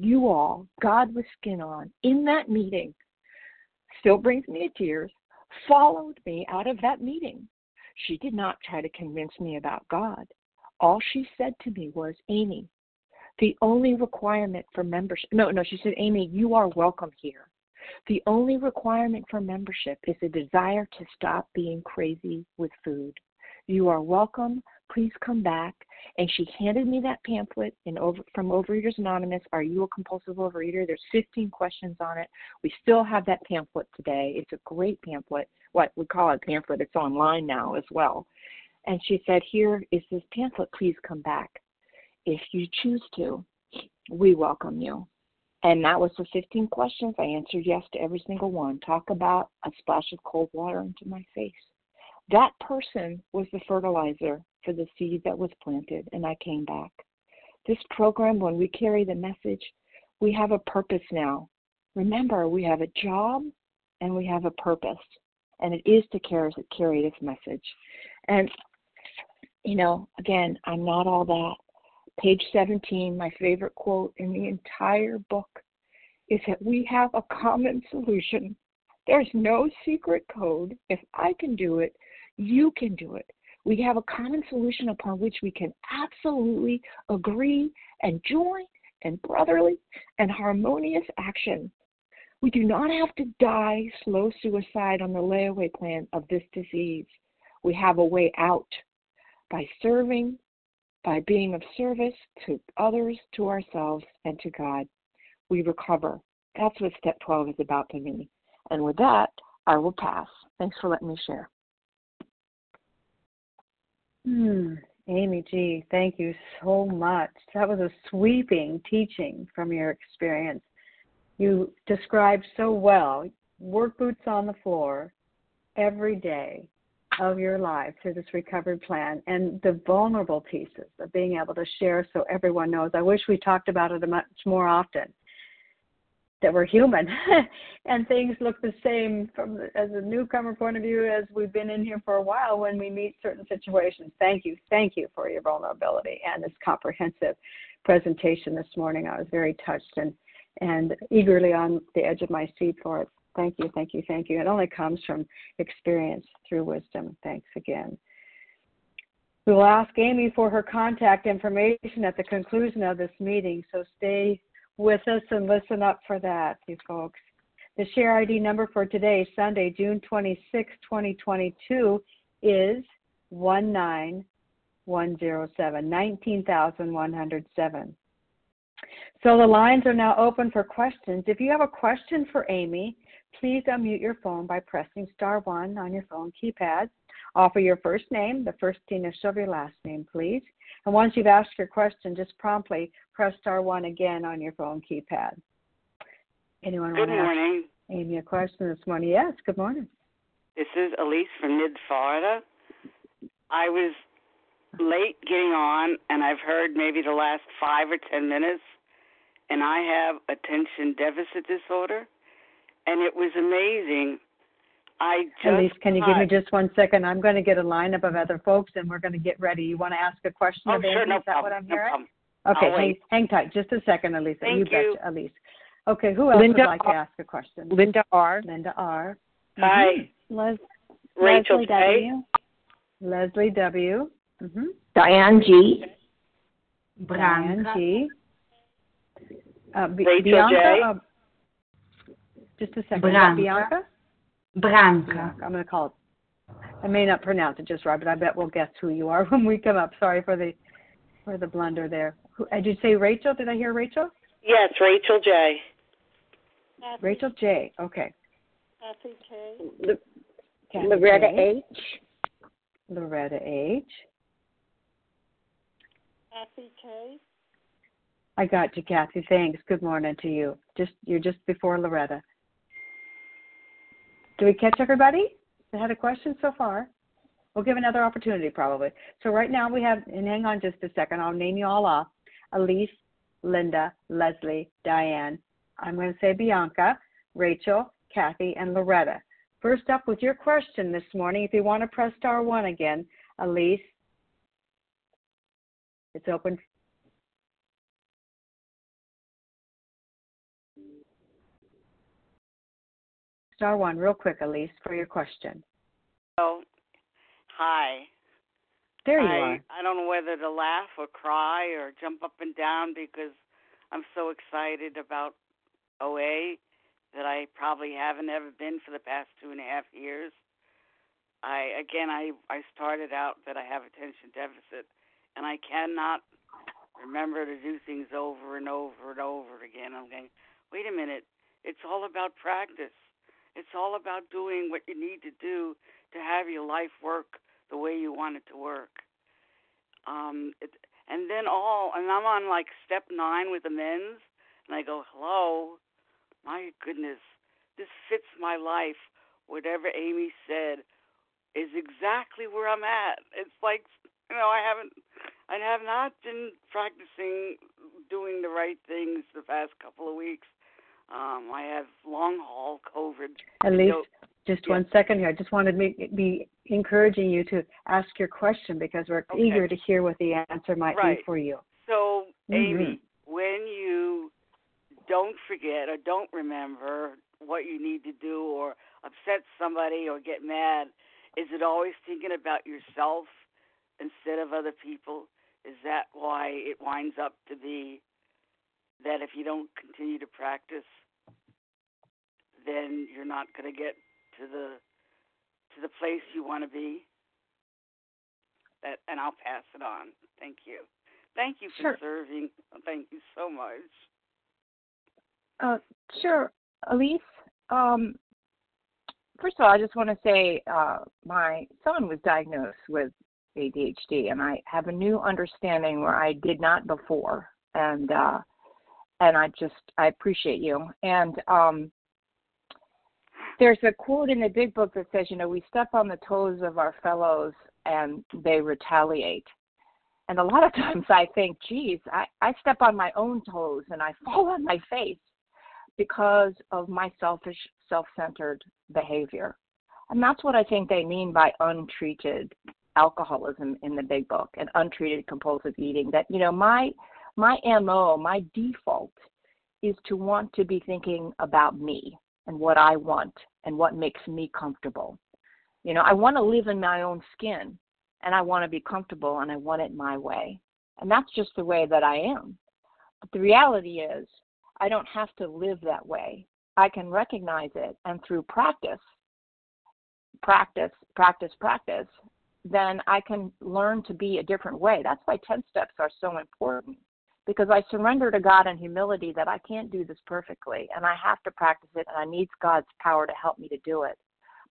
you all, God with skin on, in that meeting, still brings me to tears, followed me out of that meeting. She did not try to convince me about God. All she said to me was, Amy, the only requirement for membership, she said, Amy, you are welcome here. The only requirement for membership is a desire to stop being crazy with food. You are welcome. Please come back. And she handed me that pamphlet from Overeaters Anonymous. Are you a compulsive overeater? There's 15 questions on it. We still have that pamphlet today. It's a great pamphlet. What we call a pamphlet. It's online now as well. And she said, here is this pamphlet. Please come back. If you choose to, we welcome you. And that was the 15 questions. I answered yes to every single one. Talk about a splash of cold water into my face. That person was the fertilizer for the seed that was planted, and I came back. This program, when we carry the message, We have a purpose now. Remember, we have a job and we have a purpose, and it is to carry this message. And, you know, again, I'm not all that. Page 17, my favorite quote in the entire book, is that we have a common solution. There's no secret code. If I can do it, you can do it. We have a common solution upon which we can absolutely agree and join in brotherly and harmonious action. We do not have to die slow suicide on the layaway plan of this disease. We have a way out by serving, by being of service to others, to ourselves, and to God. We recover. That's what step 12 is about to me. And with that, I will pass. Thanks for letting me share. Amy G., thank you so much. That was a sweeping teaching from your experience. You described so well, work boots on the floor every day of your life through this recovery plan, and the vulnerable pieces of being able to share so everyone knows. I wish we talked about it much more often, that we're human and things look the same from as a newcomer point of view as we've been in here for a while when we meet certain situations. Thank you for your vulnerability and this comprehensive presentation this morning. I was very touched and eagerly on the edge of my seat for it. Thank you. It only comes from experience through wisdom. Thanks again. We will ask Amy for her contact information at the conclusion of this meeting, so stay with us and listen up for that, you folks. The share ID number for today, Sunday, June 26, 2022, is 19107, 19,107. So the lines are now open for questions. If you have a question for Amy, please unmute your phone by pressing star 1 on your phone keypad. Offer your first name, the first initial of your last name, please. And once you've asked your question, just promptly press star 1 again on your phone keypad. Anyone want to ask Amy a question this morning? Yes, good morning. This is Elise from Mid Florida. I was late getting on, and I've heard maybe the last 5 or 10 minutes, and I have attention deficit disorder, and it was amazing. Elise, can you give me just 1 second? I'm going to get a lineup of other folks, and we're going to get ready. You want to ask a question of Amy? Sure, no problem. Is that what I'm hearing? No problem. Okay, hang tight. Just a second, Elise. Thank you. Betcha, Elise. Okay, who else would like to ask a question? Linda R. Hi. Mm-hmm. Rachel Leslie W. Leslie W. Mm-hmm. Diane G. Diane G. Rachel Bianca. J. Just a second. Bianca. I'm going to call it. I may not pronounce it just right, but I bet we'll guess who you are when we come up. Sorry for the blunder there. Did you say Rachel? Did I hear Rachel? Yes, Rachel J. Rachel J. Okay. Kathy K. Loretta H. Loretta H. Kathy K. I got you, Kathy. Thanks. Good morning to you. You're just before Loretta. Did we catch everybody that had a question so far? We'll give another opportunity probably. So right now we have, and hang on just a second, I'll name you all off. Elise, Linda, Leslie, Diane, I'm going to say Bianca, Rachel, Kathy, and Loretta. First up with your question this morning, if you want to press star 1 again, Elise, it's open. Star 1 real quick, Elise, for your question. Oh, hi. There you are. I don't know whether to laugh or cry or jump up and down because I'm so excited about OA that I probably haven't ever been for the past 2.5 years. I started out that I have attention deficit, and I cannot remember to do things over and over and over again. I'm going, wait a minute, it's all about practice. It's all about doing what you need to do to have your life work the way you want it to work. And I'm on like step 9 with amends, and I go, hello, my goodness, this fits my life. Whatever Amy said is exactly where I'm at. It's like, you know, I have not been practicing doing the right things the past couple of weeks. I have long-haul COVID. At least, just 1 second here. I just wanted to be encouraging you to ask your question because we're eager to hear what the answer might be for you. So, Amy, when you don't forget or don't remember what you need to do or upset somebody or get mad, is it always thinking about yourself instead of other people? Is that why it winds up to be that if you don't continue to practice, then you're not going to get to the place you want to be? That, and I'll pass it on. Thank you. Thank you for serving. Thank you so much. Sure. Elise, first of all, I just want to say my son was diagnosed with ADHD, and I have a new understanding where I did not before, and I appreciate you. And there's a quote in the Big Book that says, you know, we step on the toes of our fellows, and they retaliate. And a lot of times I think, geez, I step on my own toes, and I fall on my face because of my selfish, self-centered behavior. And that's what I think they mean by untreated alcoholism in the Big Book and untreated compulsive eating. That, you know, my MO, my default is to want to be thinking about me and what I want and what makes me comfortable. You know, I want to live in my own skin, and I want to be comfortable, and I want it my way. And that's just the way that I am. But the reality is I don't have to live that way. I can recognize it, and through practice, then I can learn to be a different way. That's why 10 steps are so important, because I surrender to God in humility that I can't do this perfectly, and I have to practice it, and I need God's power to help me to do it.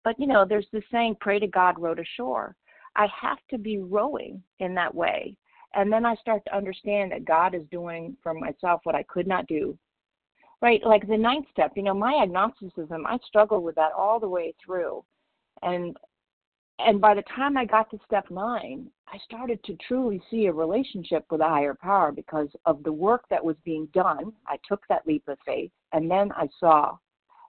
But, you know, there's this saying, pray to God, row to shore. I have to be rowing in that way, and then I start to understand that God is doing for myself what I could not do, right? Like the 9th step, you know, my agnosticism, I struggled with that all the way through, and by the time I got to step 9, I started to truly see a relationship with a higher power because of the work that was being done. I took that leap of faith, and then I saw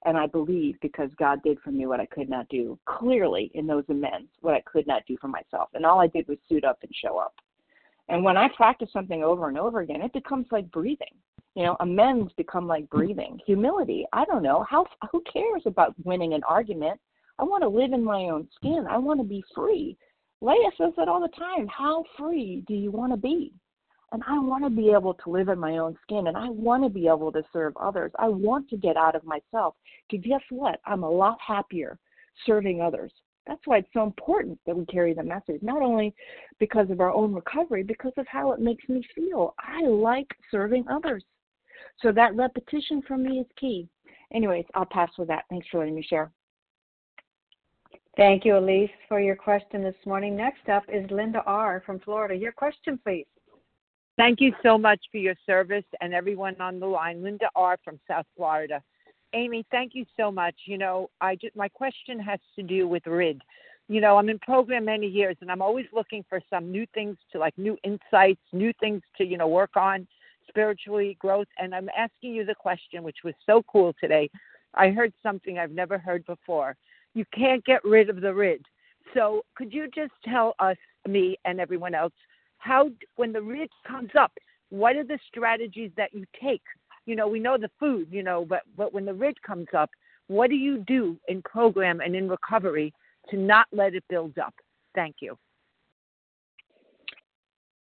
and I believed because God did for me what I could not do, clearly in those amends, what I could not do for myself. And all I did was suit up and show up. And when I practice something over and over again, it becomes like breathing. You know, amends become like breathing. Humility, I don't know. Who cares about winning an argument? I want to live in my own skin. I want to be free. Leia says that all the time. How free do you want to be? And I want to be able to live in my own skin, and I want to be able to serve others. I want to get out of myself. Because guess what? I'm a lot happier serving others. That's why it's so important that we carry the message, not only because of our own recovery, because of how it makes me feel. I like serving others. So that repetition for me is key. Anyways, I'll pass with that. Thanks for letting me share. Thank you, Elise, for your question this morning. Next up is Linda R. from Florida. Your question, please. Thank you so much for your service and everyone on the line. Linda R. from South Florida. Amy, thank you so much. You know, my question has to do with RID. You know, I'm in program many years, and I'm always looking for some new things to, like, new insights, new things to, you know, work on, spiritually, growth. And I'm asking you the question, which was so cool today. I heard something I've never heard before. You can't get rid of the RID. So could you just tell us, me and everyone else, how, when the RID comes up, what are the strategies that you take? You know, we know the food, you know, but when the RID comes up, what do you do in program and in recovery to not let it build up? Thank you.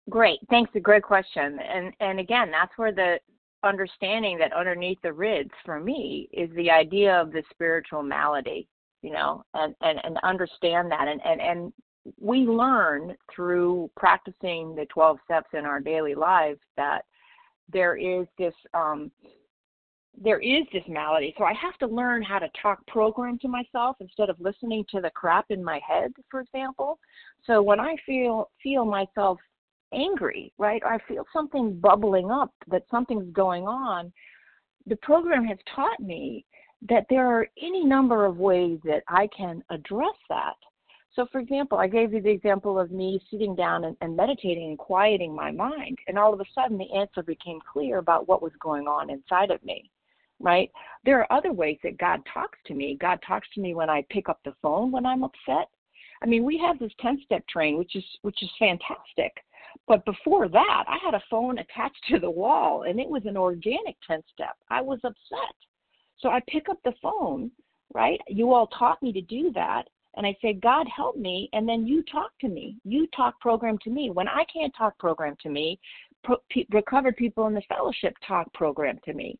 Great. Thanks. A great question. And again, that's where the understanding that underneath the RIDs for me is the idea of the spiritual malady, you know, and understand that. And we learn through practicing the 12 steps in our daily lives that there is this malady. So I have to learn how to talk program to myself instead of listening to the crap in my head, for example. So when I feel myself angry, right, or I feel something bubbling up, that something's going on, the program has taught me that there are any number of ways that I can address that. So, for example, I gave you the example of me sitting down and meditating and quieting my mind, and all of a sudden the answer became clear about what was going on inside of me, right? There are other ways that God talks to me. God talks to me when I pick up the phone when I'm upset. I mean, we have this 10-step train, which is fantastic. But before that, I had a phone attached to the wall, and it was an organic 10-step. I was upset. So I pick up the phone, right? You all taught me to do that. And I say, God, help me, and then you talk to me. You talk program to me. When I can't talk program to me, recovered people in the fellowship talk program to me,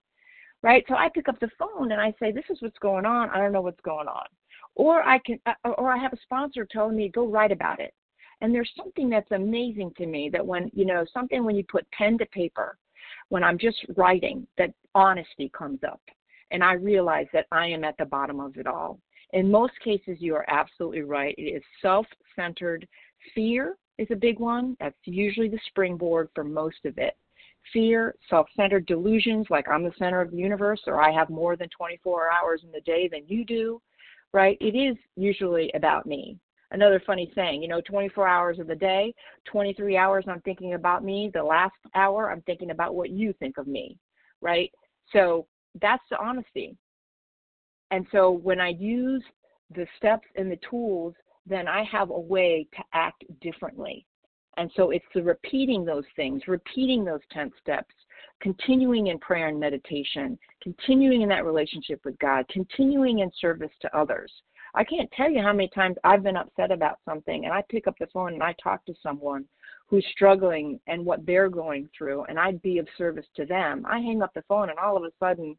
right? So I pick up the phone and I say, this is what's going on. I don't know what's going on. Or I have a sponsor telling me, go write about it. And there's something that's amazing to me that when you put pen to paper, when I'm just writing, that honesty comes up. And I realize that I am at the bottom of it all. In most cases, you are absolutely right. It is self-centered. Fear is a big one. That's usually the springboard for most of it. Fear, self-centered delusions, like I'm the center of the universe, or I have more than 24 hours in the day than you do, right? It is usually about me. Another funny saying, 24 hours of the day, 23 hours I'm thinking about me. The last hour I'm thinking about what you think of me, right? So that's the honesty. And so when I use the steps and the tools, then I have a way to act differently. And so it's the repeating those things, repeating those 10 steps, continuing in prayer and meditation, continuing in that relationship with God, continuing in service to others. I can't tell you how many times I've been upset about something, and I pick up the phone and I talk to someone who's struggling and what they're going through, and I'd be of service to them. I hang up the phone, and all of a sudden,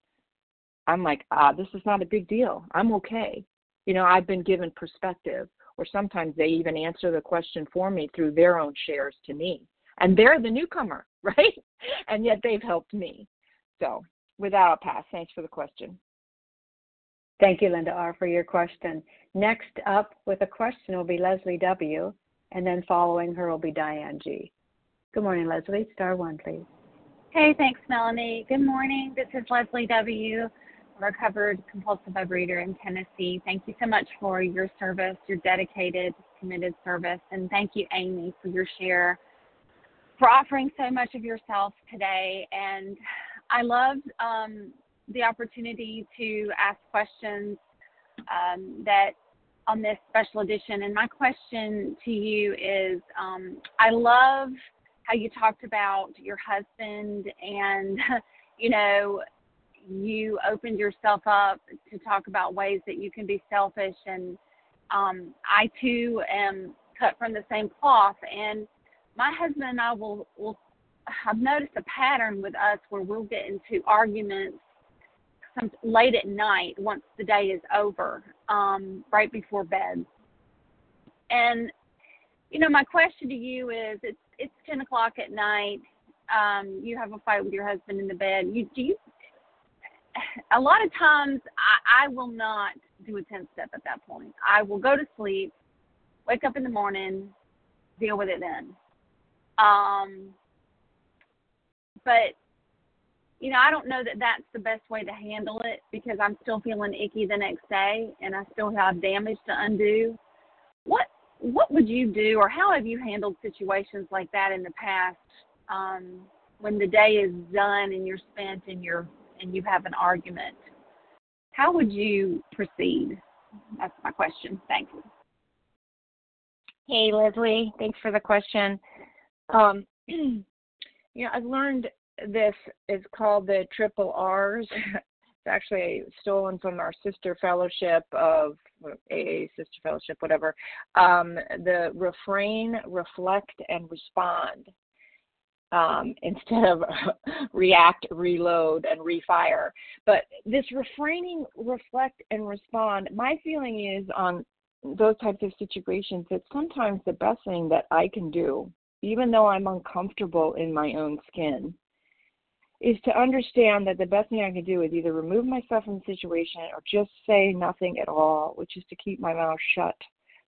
I'm like, this is not a big deal. I'm okay. I've been given perspective, or sometimes they even answer the question for me through their own shares to me. And they're the newcomer, right? And yet they've helped me. So with that, I'll pass. Thanks for the question. Thank you, Linda R., for your question. Next up with a question will be Leslie W., and then following her will be Diane G. Good morning, Leslie. *1, please. Hey, thanks, Melanie. Good morning. This is Leslie W., recovered compulsive overeater in Tennessee. Thank you so much for your service, your dedicated, committed service. And thank you, Amy, for your share, for offering so much of yourself today. And I loved the opportunity to ask questions that on this special edition. And my question to you is, I love how you talked about your husband and, you opened yourself up to talk about ways that you can be selfish. And I, too, am cut from the same cloth. And my husband and I I've noticed a pattern with us where we'll get into arguments late at night once the day is over, right before bed. And, my question to you is, it's 10 o'clock at night. You have a fight with your husband in the bed. A lot of times I will not do a 10-step at that point. I will go to sleep, wake up in the morning, deal with it then. But, I don't know that that's the best way to handle it, because I'm still feeling icky the next day and I still have damage to undo. What would you do, or how have you handled situations like that in the past when the day is done and you're spent and you have an argument? How would you proceed? That's my question. Thank you. Hey, Leslie. Thanks for the question. I've learned this. It's called the triple R's. It's actually stolen from our sister fellowship of AA, sister fellowship, whatever. The refrain, reflect, and respond. Instead of react, reload, and refire. But this refraining, reflect, and respond, my feeling is on those types of situations that sometimes the best thing that I can do, even though I'm uncomfortable in my own skin, is to understand that the best thing I can do is either remove myself from the situation or just say nothing at all, which is to keep my mouth shut.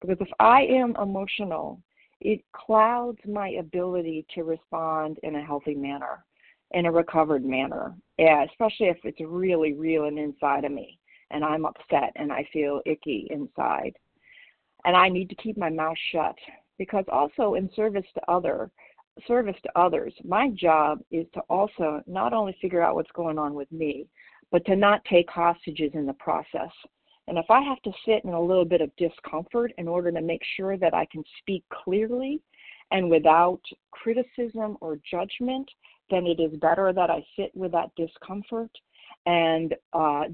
Because if I am emotional, it clouds my ability to respond in a healthy manner, in a recovered manner, especially if it's really real and inside of me and I'm upset and I feel icky inside. and I need to keep my mouth shut, because also in service to others, my job is to also not only figure out what's going on with me, but to not take hostages in the process. And if I have to sit in a little bit of discomfort in order to make sure that I can speak clearly and without criticism or judgment, then it is better that I sit with that discomfort and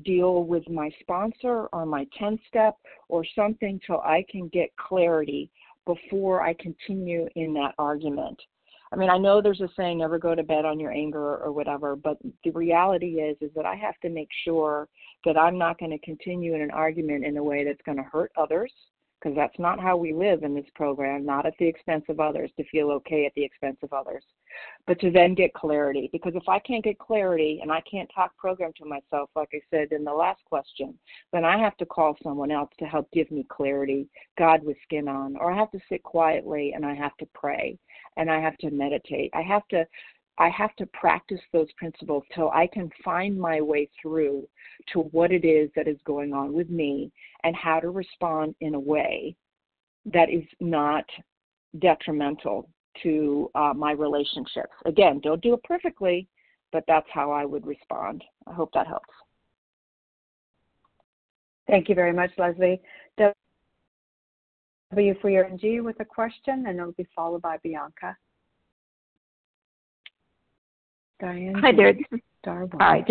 deal with my sponsor or my 10-step or something till I can get clarity before I continue in that argument. I mean, I know there's a saying, never go to bed on your anger or whatever, but the reality is that I have to make sure that I'm not going to continue in an argument in a way that's going to hurt others, because that's not how we live in this program, not at the expense of others, to feel okay at the expense of others, but to then get clarity. Because if I can't get clarity and I can't talk program to myself, like I said in the last question, then I have to call someone else to help give me clarity, God with skin on, or I have to sit quietly and I have to pray and I have to meditate. I have to practice those principles till I can find my way through to what it is that is going on with me and how to respond in a way that is not detrimental to my relationships. Again, don't do it perfectly, but that's how I would respond. I hope that helps. Thank you very much, Leslie. W for your NG with a question, and it'll be followed by Bianca. Diane, hi there. This is Darwin. Hi.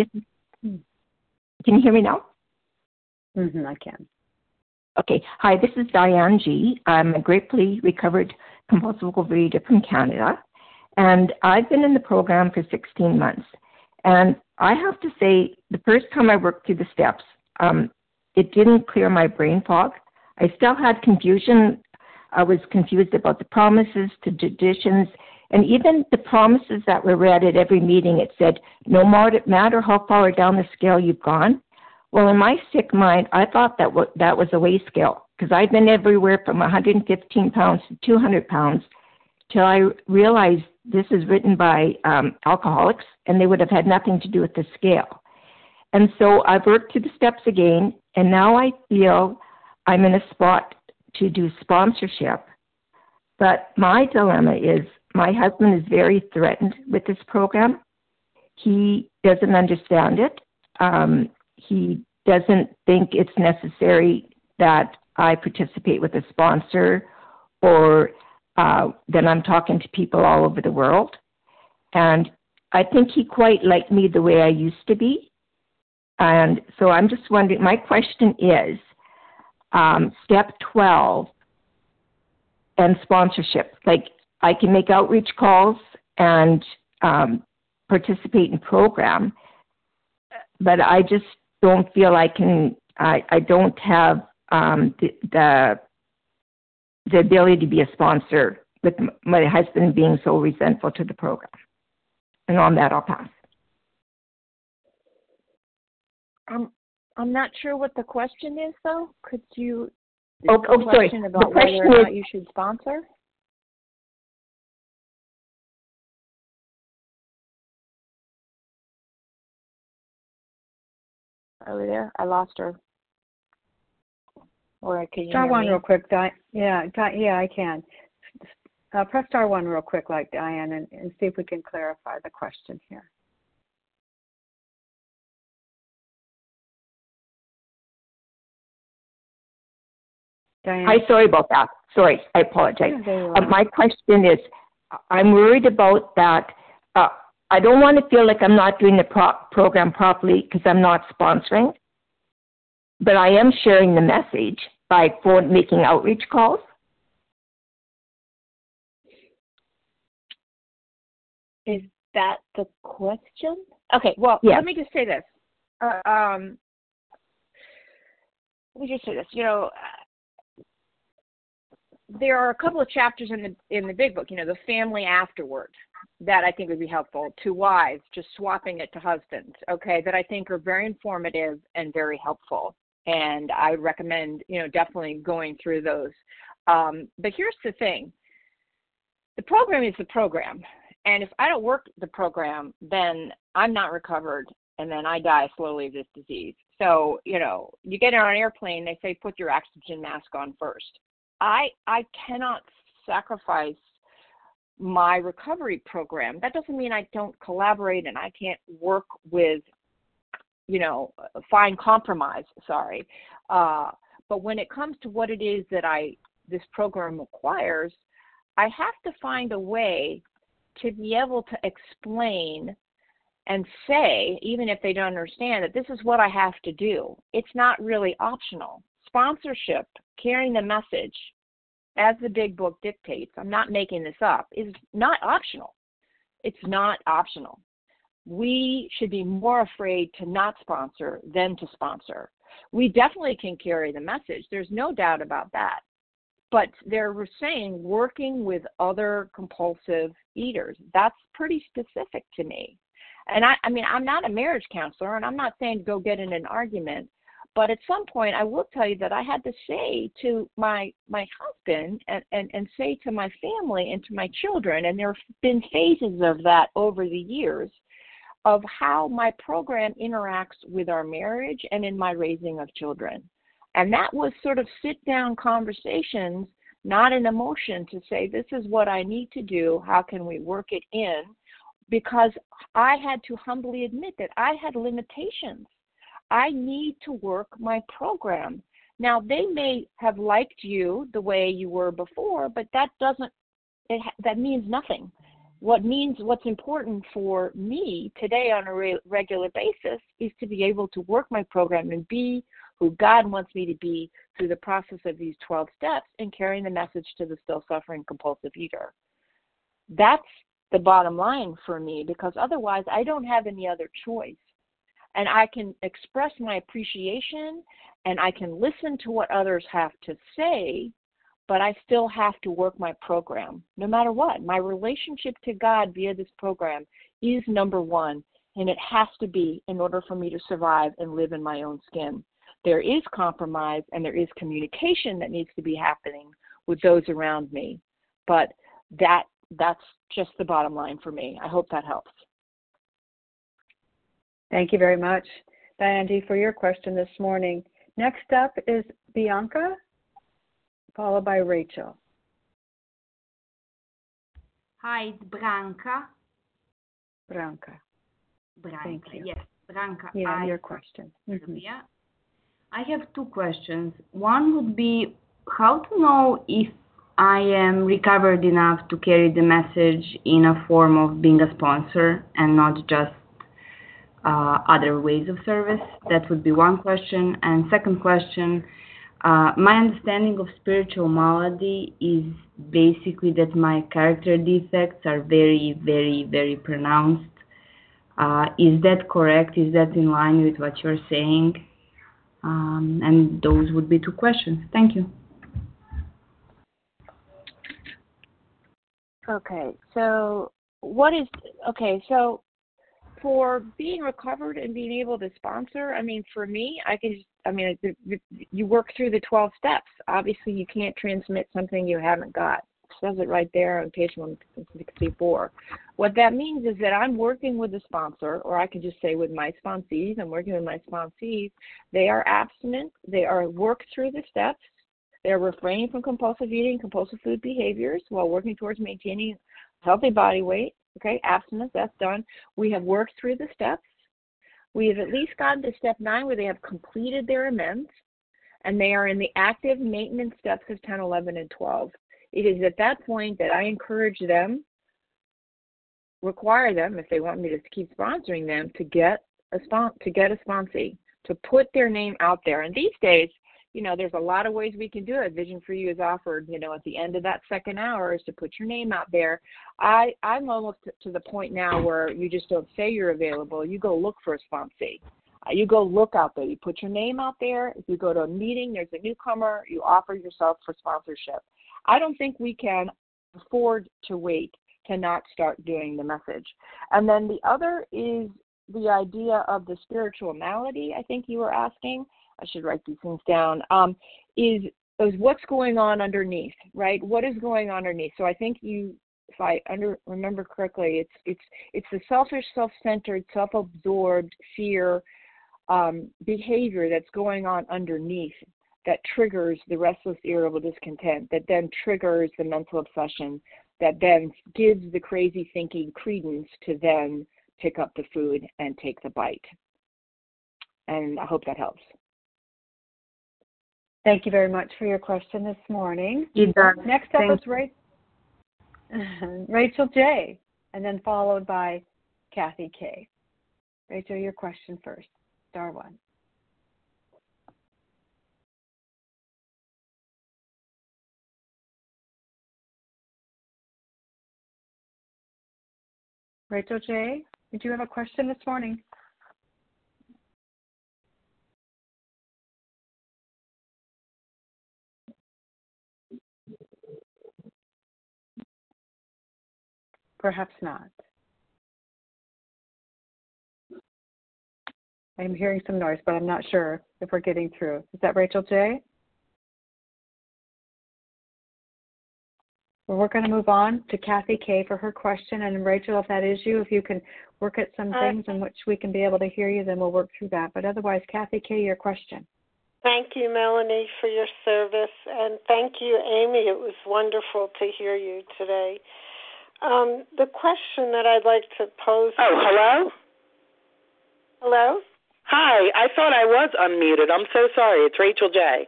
Can you hear me now? Mm-hmm, I can. Okay. Hi, this is Diane G. I'm a gratefully recovered compulsive overeater from Canada, and I've been in the program for 16 months. And I have to say, the first time I worked through the steps, it didn't clear my brain fog. I still had confusion. I was confused about the promises, the traditions, and even the promises that were read at every meeting. It said, no matter how far down the scale you've gone. Well, in my sick mind, I thought that was a weigh scale, because I'd been everywhere from 115 pounds to 200 pounds till I realized this is written by alcoholics, and they would have had nothing to do with the scale. And so I've worked through the steps again, and now I feel I'm in a spot to do sponsorship. But my dilemma is, my husband is very threatened with this program. He doesn't understand it. He doesn't think it's necessary that I participate with a sponsor, or that I'm talking to people all over the world. And I think he quite liked me the way I used to be. And so I'm just wondering, my question is, step 12 and sponsorship, like, I can make outreach calls and participate in program, but I just don't feel I can. I don't have the ability to be a sponsor with my husband being so resentful to the program. And on that, I'll pass. I'm not sure what the question is, though. Could you? Oh, sorry. About the question whether or not you should sponsor. Are we there? I lost her. Or can you star hear one me? Real quick, yeah, I can. Press star one real quick, like Diane, and see if we can clarify the question here. Diane, I'm sorry about that. Sorry, I apologize. My question is, I'm worried about that. I don't want to feel like I'm not doing the program properly because I'm not sponsoring, but I am sharing the message by phone, making outreach calls. Is that the question? Okay, well, yes. Let me just say this. You know, there are a couple of chapters in the big book, you know, the family afterward, that I think would be helpful, to wives, just swapping it to husbands, okay, that I think are very informative and very helpful. And I would recommend, you know, definitely going through those. But here's the thing. The program is the program. And if I don't work the program, then I'm not recovered, and then I die slowly of this disease. So, you know, you get on an airplane, they say put your oxygen mask on first. I cannot sacrifice my recovery program. That doesn't mean I don't collaborate and I can't work with, you know, find compromise, but when it comes to what it is that this program requires, I have to find a way to be able to explain and say, even if they don't understand, that this is what I have to do. It's not really optional. Sponsorship, carrying the message, as the big book dictates, I'm not making this up, is not optional. It's not optional. We should be more afraid to not sponsor than to sponsor. We definitely can carry the message. There's no doubt about that. But they're saying working with other compulsive eaters. That's pretty specific to me. And I mean, I'm not a marriage counselor, and I'm not saying go get in an argument. But at some point, I will tell you that I had to say to my husband and say to my family and to my children, and there have been phases of that over the years, of how my program interacts with our marriage and in my raising of children. And that was sort of sit-down conversations, not an emotion, to say, this is what I need to do, how can we work it in? Because I had to humbly admit that I had limitations. I need to work my program. Now, they may have liked you the way you were before, but that means nothing. What's important for me today on a regular basis is to be able to work my program and be who God wants me to be through the process of these 12 steps and carrying the message to the still-suffering compulsive eater. That's the bottom line for me, because otherwise I don't have any other choice. And I can express my appreciation, and I can listen to what others have to say, but I still have to work my program, no matter what. My relationship to God via this program is number one, and it has to be in order for me to survive and live in my own skin. There is compromise, and there is communication that needs to be happening with those around me. But that's just the bottom line for me. I hope that helps. Thank you very much, Diane D., for your question this morning. Next up is Bianca, followed by Rachel. Hi, it's Branca. Branca. Thank you. Yes, Branca. Yeah, your question. Mm-hmm. Yeah. I have two questions. One would be how to know if I am recovered enough to carry the message in a form of being a sponsor and not just other ways of service. That would be one question. And second question, my understanding of spiritual malady is basically that my character defects are very, very, very pronounced. Is that correct? Is that in line with what you're saying? And those would be two questions. Thank you. Okay. So for being recovered and being able to sponsor, I mean, for me, you work through the 12 steps. Obviously, you can't transmit something you haven't got. It says it right there on page 164. What that means is that I'm working with a sponsor, or I could just say with my sponsees. I'm working with my sponsees. They are abstinent. They are worked through the steps. They're refraining from compulsive eating, compulsive food behaviors while working towards maintaining healthy body weight. Okay, abstinence, that's done. We have worked through the steps. We have at least gotten to step 9 where they have completed their amends, and they are in the active maintenance steps of 10, 11, and 12. It is at that point that I encourage them, require them, if they want me to keep sponsoring them, to get a sponsee, to put their name out there. And these days, you know, there's a lot of ways we can do it. Vision for You is offered, you know, at the end of that second hour is to put your name out there. I'm almost to the point now where you just don't say you're available. You go look for a sponsee. You go look out there. You put your name out there. If you go to a meeting, there's a newcomer, you offer yourself for sponsorship. I don't think we can afford to wait to not start doing the message. And then the other is the idea of the spiritual malady, I think you were asking. I should write these things down, is what's going on underneath, right? What is going on underneath? So I think if I remember correctly, it's the selfish, self-centered, self-absorbed fear behavior that's going on underneath. that triggers the restless, irritable discontent, that then triggers the mental obsession, that then gives the crazy thinking credence to then pick up the food and take the bite. And I hope that helps. Thank you very much for your question this morning. You done. Next up is Rachel J., and then followed by Kathy K. Rachel, your question first, star one. Rachel J., did you have a question this morning? Perhaps not. I'm hearing some noise, but I'm not sure if we're getting through. Is that Rachel J.? Well, we're going to move on to Kathy K. for her question. And Rachel, if that is you, if you can work at some things in which we can be able to hear you, then we'll work through that. But otherwise, Kathy K., your question. Thank you, Melanie, for your service. And thank you, Amy. It was wonderful to hear you today. The question that I'd like to pose... Oh, hello? Hello? Hi. I thought I was unmuted. I'm so sorry. It's Rachel J.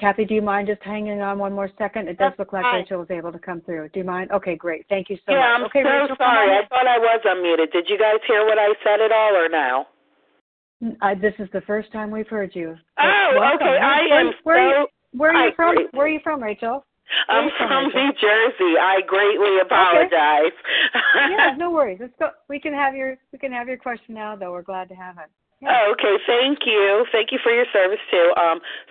Kathy, do you mind just hanging on one more second? It does look like Rachel was able to come through. Do you mind? Okay, great. Thank you so much. Yeah, I'm okay, so Rachel, sorry. I thought I was unmuted. Did you guys hear what I said at all or no? This is the first time we've heard you. Oh, welcome. Okay. Where are you from? Where are you from, Rachel? I'm from New Jersey. I greatly apologize. Okay. Yeah, no worries. Let's go. We can have your question now, though. We're glad to have it. Yeah. Oh, okay. Thank you. Thank you for your service too.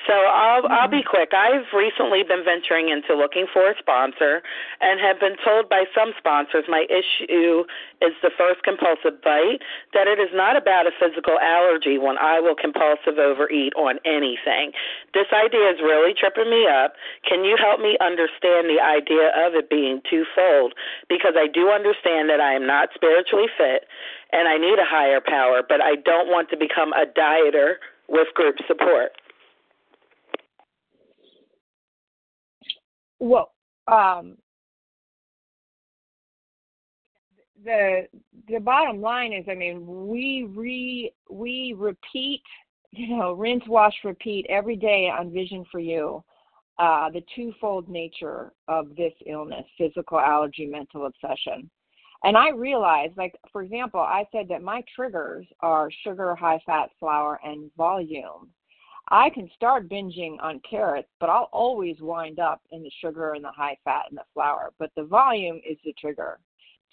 So I'll be quick. I've recently been venturing into looking for a sponsor, and have been told by some sponsors my issue is the first compulsive bite, that it is not about a physical allergy when I will compulsive overeat on anything. This idea is really tripping me up. Can you help me understand the idea of it being twofold? Because I do understand that I am not spiritually fit, and I need a higher power, but I don't want to become a dieter with group support. Well, the bottom line is, I mean, we repeat, rinse, wash, repeat every day on Vision for You, the twofold nature of this illness, physical allergy, mental obsession. And I realized, like, for example, I said that my triggers are sugar, high fat, flour, and volume. I can start binging on carrots, but I'll always wind up in the sugar and the high fat and the flour. But the volume is the trigger.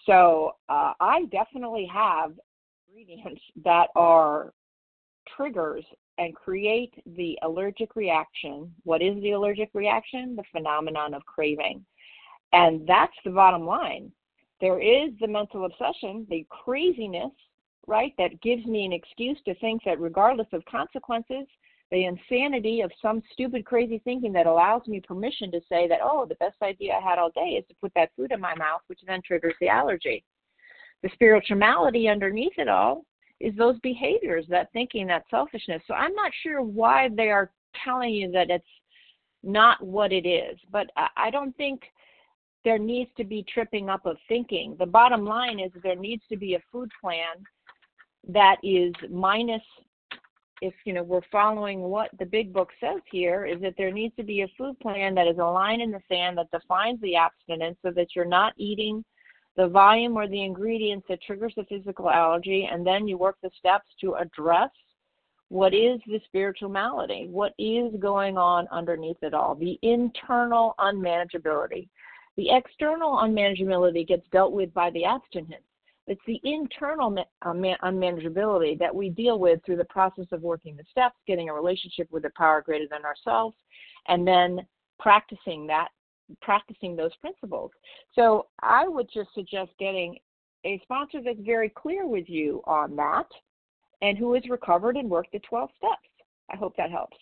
So I definitely have ingredients that are triggers and create the allergic reaction. What is the allergic reaction? The phenomenon of craving. And that's the bottom line. There is the mental obsession, the craziness, right, that gives me an excuse to think that regardless of consequences, the insanity of some stupid, crazy thinking that allows me permission to say that, oh, the best idea I had all day is to put that food in my mouth, which then triggers the allergy. The spiritual malady underneath it all is those behaviors, that thinking, that selfishness. So I'm not sure why they are telling you that it's not what it is, but I don't think there needs to be tripping up of thinking. The bottom line is there needs to be a food plan that is minus, if we're following what the big book says here, is that there needs to be a food plan that is a line in the sand that defines the abstinence so that you're not eating the volume or the ingredients that triggers the physical allergy, and then you work the steps to address what is the spiritual malady, what is going on underneath it all, the internal unmanageability. The external unmanageability gets dealt with by the abstinence. It's the internal unmanageability that we deal with through the process of working the steps, getting a relationship with a power greater than ourselves, and then practicing those principles. So I would just suggest getting a sponsor that's very clear with you on that and who has recovered and worked the 12 steps. I hope that helps.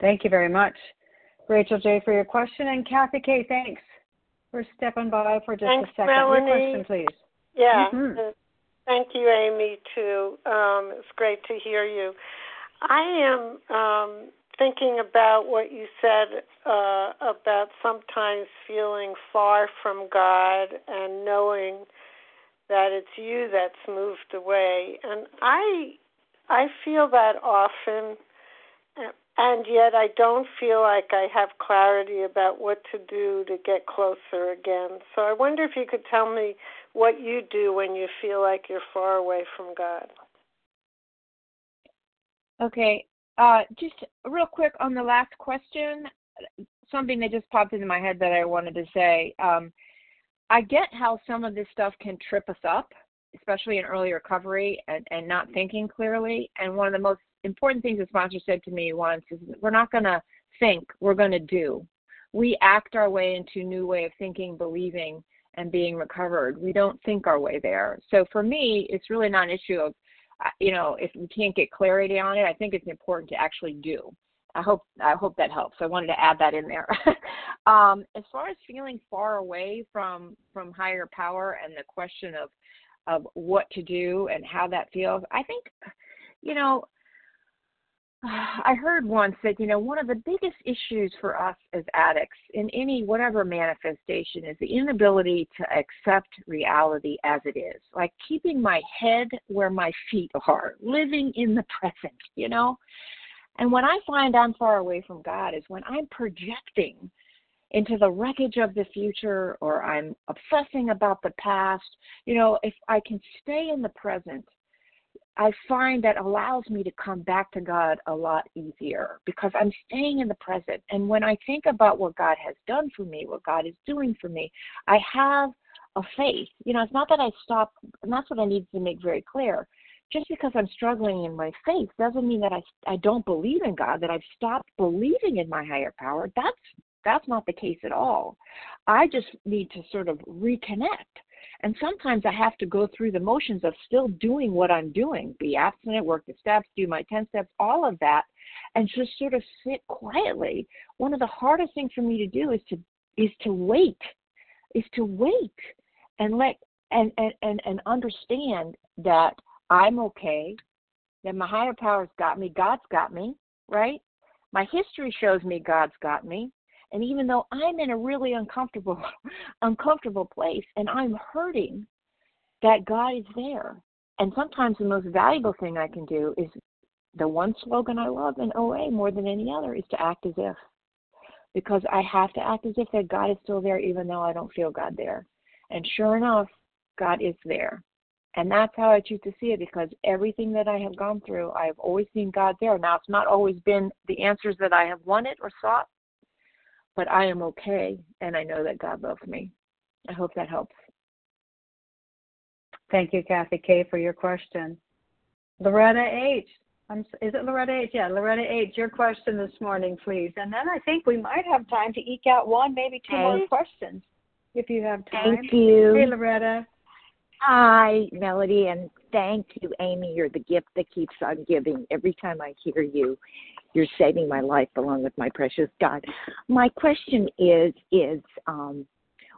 Thank you very much, Rachel J., for your question, and Kathy K., thanks for stepping by for just a second. Melanie. Your question, please. Yeah. Mm-hmm. Thank you, Amy, too. great to hear you. I am thinking about what you said about sometimes feeling far from God and knowing that it's you that's moved away. And I feel that often, and yet I don't feel like I have clarity about what to do to get closer again. So I wonder if you could tell me what you do when you feel like you're far away from God. Okay. Just real quick on the last question, something that just popped into my head that I wanted to say. I get how some of this stuff can trip us up, especially in early recovery and not thinking clearly. And one of the most important things the sponsor said to me once is we're not going to think, we're going to do. We act our way into a new way of thinking, believing, and being recovered. We don't think our way there. So for me, it's really not an issue of, you know, if we can't get clarity on it, I think it's important to actually do. I hope that helps. I wanted to add that in there. As far as feeling far away from higher power and the question of what to do and how that feels, I think, you know, I heard once that, you know, one of the biggest issues for us as addicts in any whatever manifestation is the inability to accept reality as it is, like keeping my head where my feet are, living in the present, you know. And when I find I'm far away from God is when I'm projecting into the wreckage of the future or I'm obsessing about the past. You know, if I can stay in the present, I find that allows me to come back to God a lot easier because I'm staying in the present. And when I think about what God has done for me, what God is doing for me, I have a faith. You know, it's not that I stop, and that's what I need to make very clear. Just because I'm struggling in my faith doesn't mean that I don't believe in God, that I've stopped believing in my higher power. That's not the case at all. I just need to sort of reconnect. And sometimes I have to go through the motions of still doing what I'm doing, be abstinent, work the steps, do my 10 steps, all of that, and just sort of sit quietly. One of the hardest things for me to do is to wait and let and understand that I'm okay, that my higher power's got me, God's got me, right? My history shows me God's got me. And even though I'm in a really uncomfortable place and I'm hurting, that God is there. And sometimes the most valuable thing I can do is the one slogan I love in OA more than any other is to act as if. Because I have to act as if that God is still there even though I don't feel God there. And sure enough, God is there. And that's how I choose to see it because everything that I have gone through, I've always seen God there. Now, it's not always been the answers that I have wanted or sought. But I am okay, and I know that God loves me. I hope that helps. Thank you, Kathy K., for your question. Loretta H. Is it Loretta H.? Yeah, Loretta H., your question this morning, please. And then I think we might have time to eke out one, maybe two more questions, if you have time. Thank you. Hey, Loretta. Hi, Melody, and thank you, Amy. You're the gift that keeps on giving. Every time I hear you, you're saving my life along with my precious God. My question is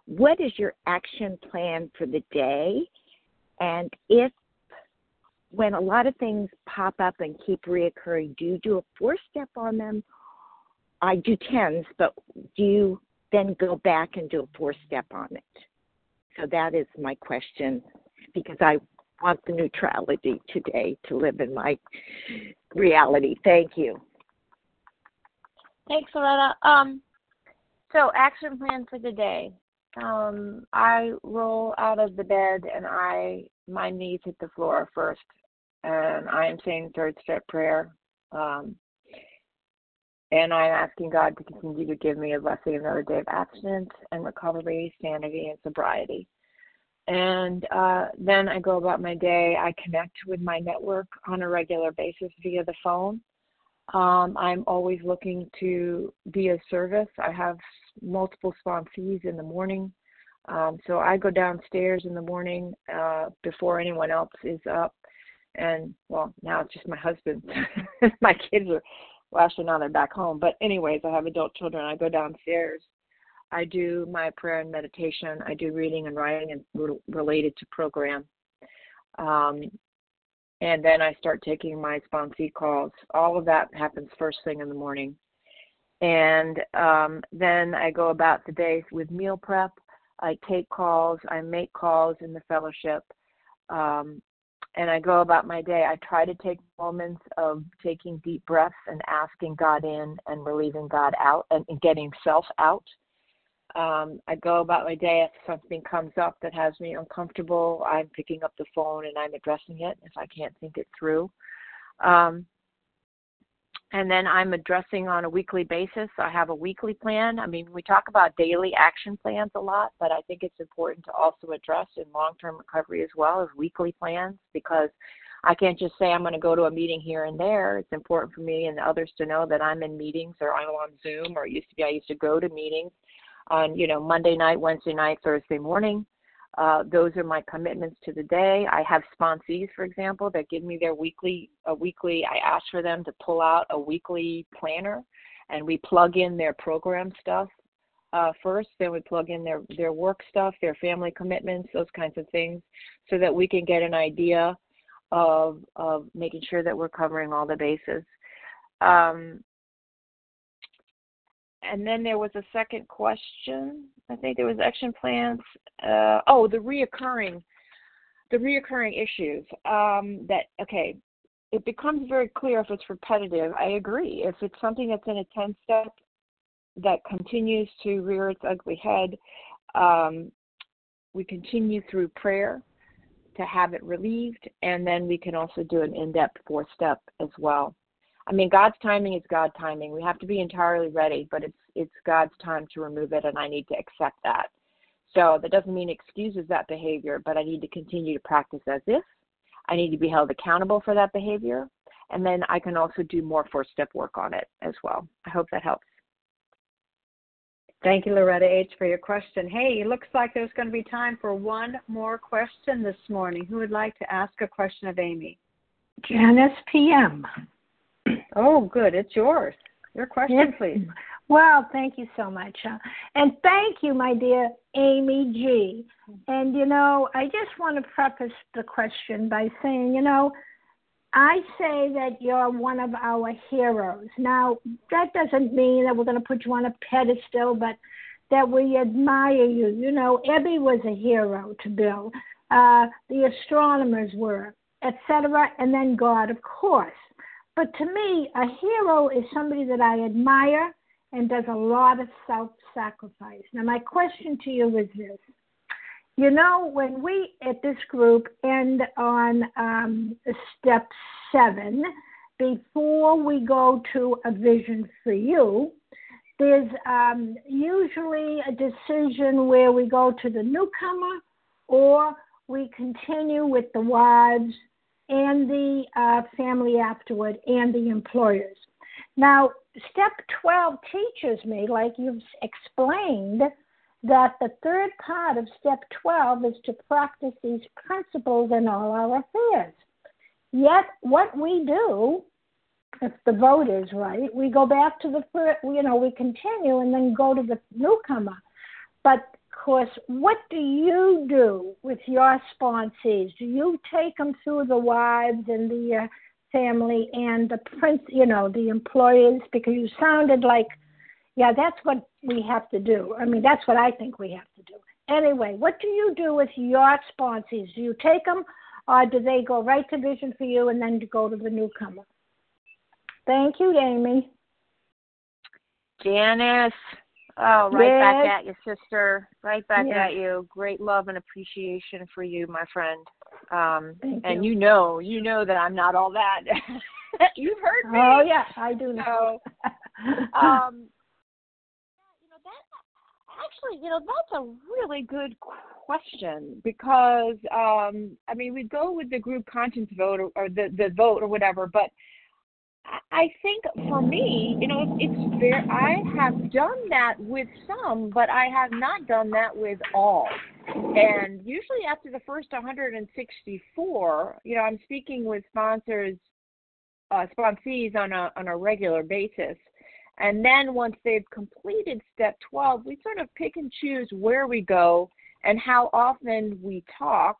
what is your action plan for the day? And if, when a lot of things pop up and keep reoccurring, do you do a 4-step on them? I do 10s, but do you then go back and do a 4-step on it? So that is my question, because I want the neutrality today to live in my reality. Thank you. Thanks, Loretta. So action plan for the day. I roll out of the bed and my knees hit the floor first, and I am saying 3rd-step prayer. And I'm asking God to continue to give me a blessing, another day of abstinence and recovery, sanity, and sobriety. And then I go about my day. I connect with my network on a regular basis via the phone. I'm always looking to be of service. I have multiple sponsees in the morning. So I go downstairs in the morning before anyone else is up. And, well, now it's just my husband. My kids are... Well, actually, now they're back home. But anyways, I have adult children. I go downstairs. I do my prayer and meditation. I do reading and writing and related to program. and then I start taking my sponsee calls. All of that happens first thing in the morning. And then I go about the day with meal prep. I take calls. I make calls in the fellowship. And I go about my day. I try to take moments of taking deep breaths and asking God in and relieving God out and getting self out. I go about my day. If something comes up that has me uncomfortable, I'm picking up the phone and I'm addressing it if I can't think it through. And then I'm addressing on a weekly basis. I have a weekly plan. I mean, we talk about daily action plans a lot, but I think it's important to also address in long-term recovery as well as weekly plans, because I can't just say I'm going to go to a meeting here and there. It's important for me and others to know that I'm in meetings, or I'm on Zoom, or I used to go to meetings on, Monday night, Wednesday night, Thursday morning. Those are my commitments to the day. I have sponsees, for example, that give me their weekly, I ask for them to pull out a weekly planner, and we plug in their program stuff first, then we plug in their work stuff, their family commitments, those kinds of things, so that we can get an idea of making sure that we're covering all the bases. And then there was a second question. I think there was action plans. The reoccurring issues. It becomes very clear if it's repetitive. I agree. If it's something that's in a 10-step that continues to rear its ugly head, we continue through prayer to have it relieved, and then we can also do an in-depth 4-step as well. I mean, God's timing is God's timing. We have to be entirely ready, but it's God's time to remove it, and I need to accept that. So that doesn't mean it excuses that behavior, but I need to continue to practice as if. I need to be held accountable for that behavior, and then I can also do more 4-step work on it as well. I hope that helps. Thank you, Loretta H., for your question. Hey, it looks like there's going to be time for one more question this morning. Who would like to ask a question of Amy? Janice P.M. Oh, good. It's yours. Your question, yes, please. Well, thank you so much. And thank you, my dear Amy G. And, I just want to preface the question by saying, I say that you're one of our heroes. Now, that doesn't mean that we're going to put you on a pedestal, but that we admire you. Ebby was a hero to Bill. The astronomers were, et cetera, and then God, of course. But to me, a hero is somebody that I admire and does a lot of self-sacrifice. Now, my question to you is this. When we at this group end on step 7, before we go to A Vision for You, there's usually a decision where we go to the newcomer, or we continue with the wives and the family afterward, and the employers. Now, step 12 teaches me, like you've explained, that the third part of step 12 is to practice these principles in all our affairs. Yet, what we do, if the vote is right, we go back to the first, we continue and then go to the newcomer. But course, what do you do with your sponsees? Do you take them through the wives and the family and the employers? Because you sounded like, that's what we have to do. I mean, that's what I think we have to do. Anyway, what do you do with your sponsees? Do you take them, or do they go right to Vision for You and then to go to the newcomer? Thank you, Amy. Janice. Oh, right back at you, sister. Right back at you. Great love and appreciation for you, my friend. And you know that I'm not all that. You've heard me. Oh, yeah, I do know. That's a really good question, because, we go with the group conscience vote or the vote or whatever, but I think for me, it's fair. I have done that with some, but I have not done that with all. And usually after the first 164, I'm speaking with sponsees on a regular basis. And then once they've completed step 12, we sort of pick and choose where we go and how often we talk.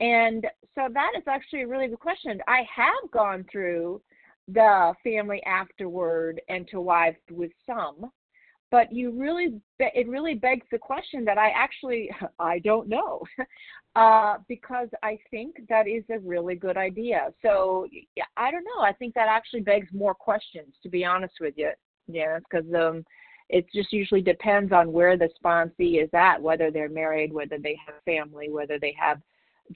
And so that is actually a really good question. I have gone through the family afterward and to wife with some, but it really begs the question that I don't know, because I think that is a really good idea. So yeah, I don't know. I think that actually begs more questions, to be honest with you. Yeah, because it just usually depends on where the sponsee is at, whether they're married, whether they have family, whether they have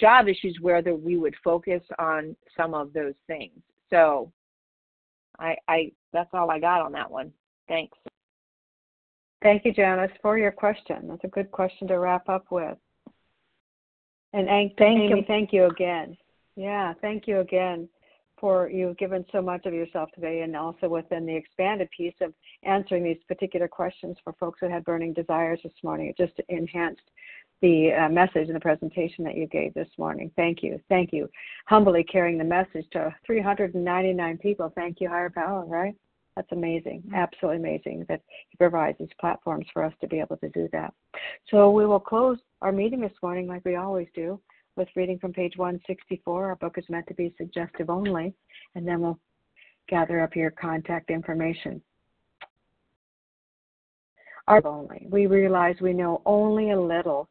job issues, whether we would focus on some of those things. So I that's all I got on that one. Thanks. Thank you, Janice, for your question. That's a good question to wrap up with. And Amy, thank you again. Yeah, thank you again for you've given so much of yourself today, and also within the expanded piece of answering these particular questions for folks who had burning desires this morning. It just enhanced the message and the presentation that you gave this morning. Thank you. Thank you. Humbly carrying the message to 399 people. Thank you, higher power, right? That's amazing, absolutely amazing that he provides these platforms for us to be able to do that. So we will close our meeting this morning like we always do with reading from page 164. Our book is meant to be suggestive only, and then we'll gather up your contact information. We realize we know only a little.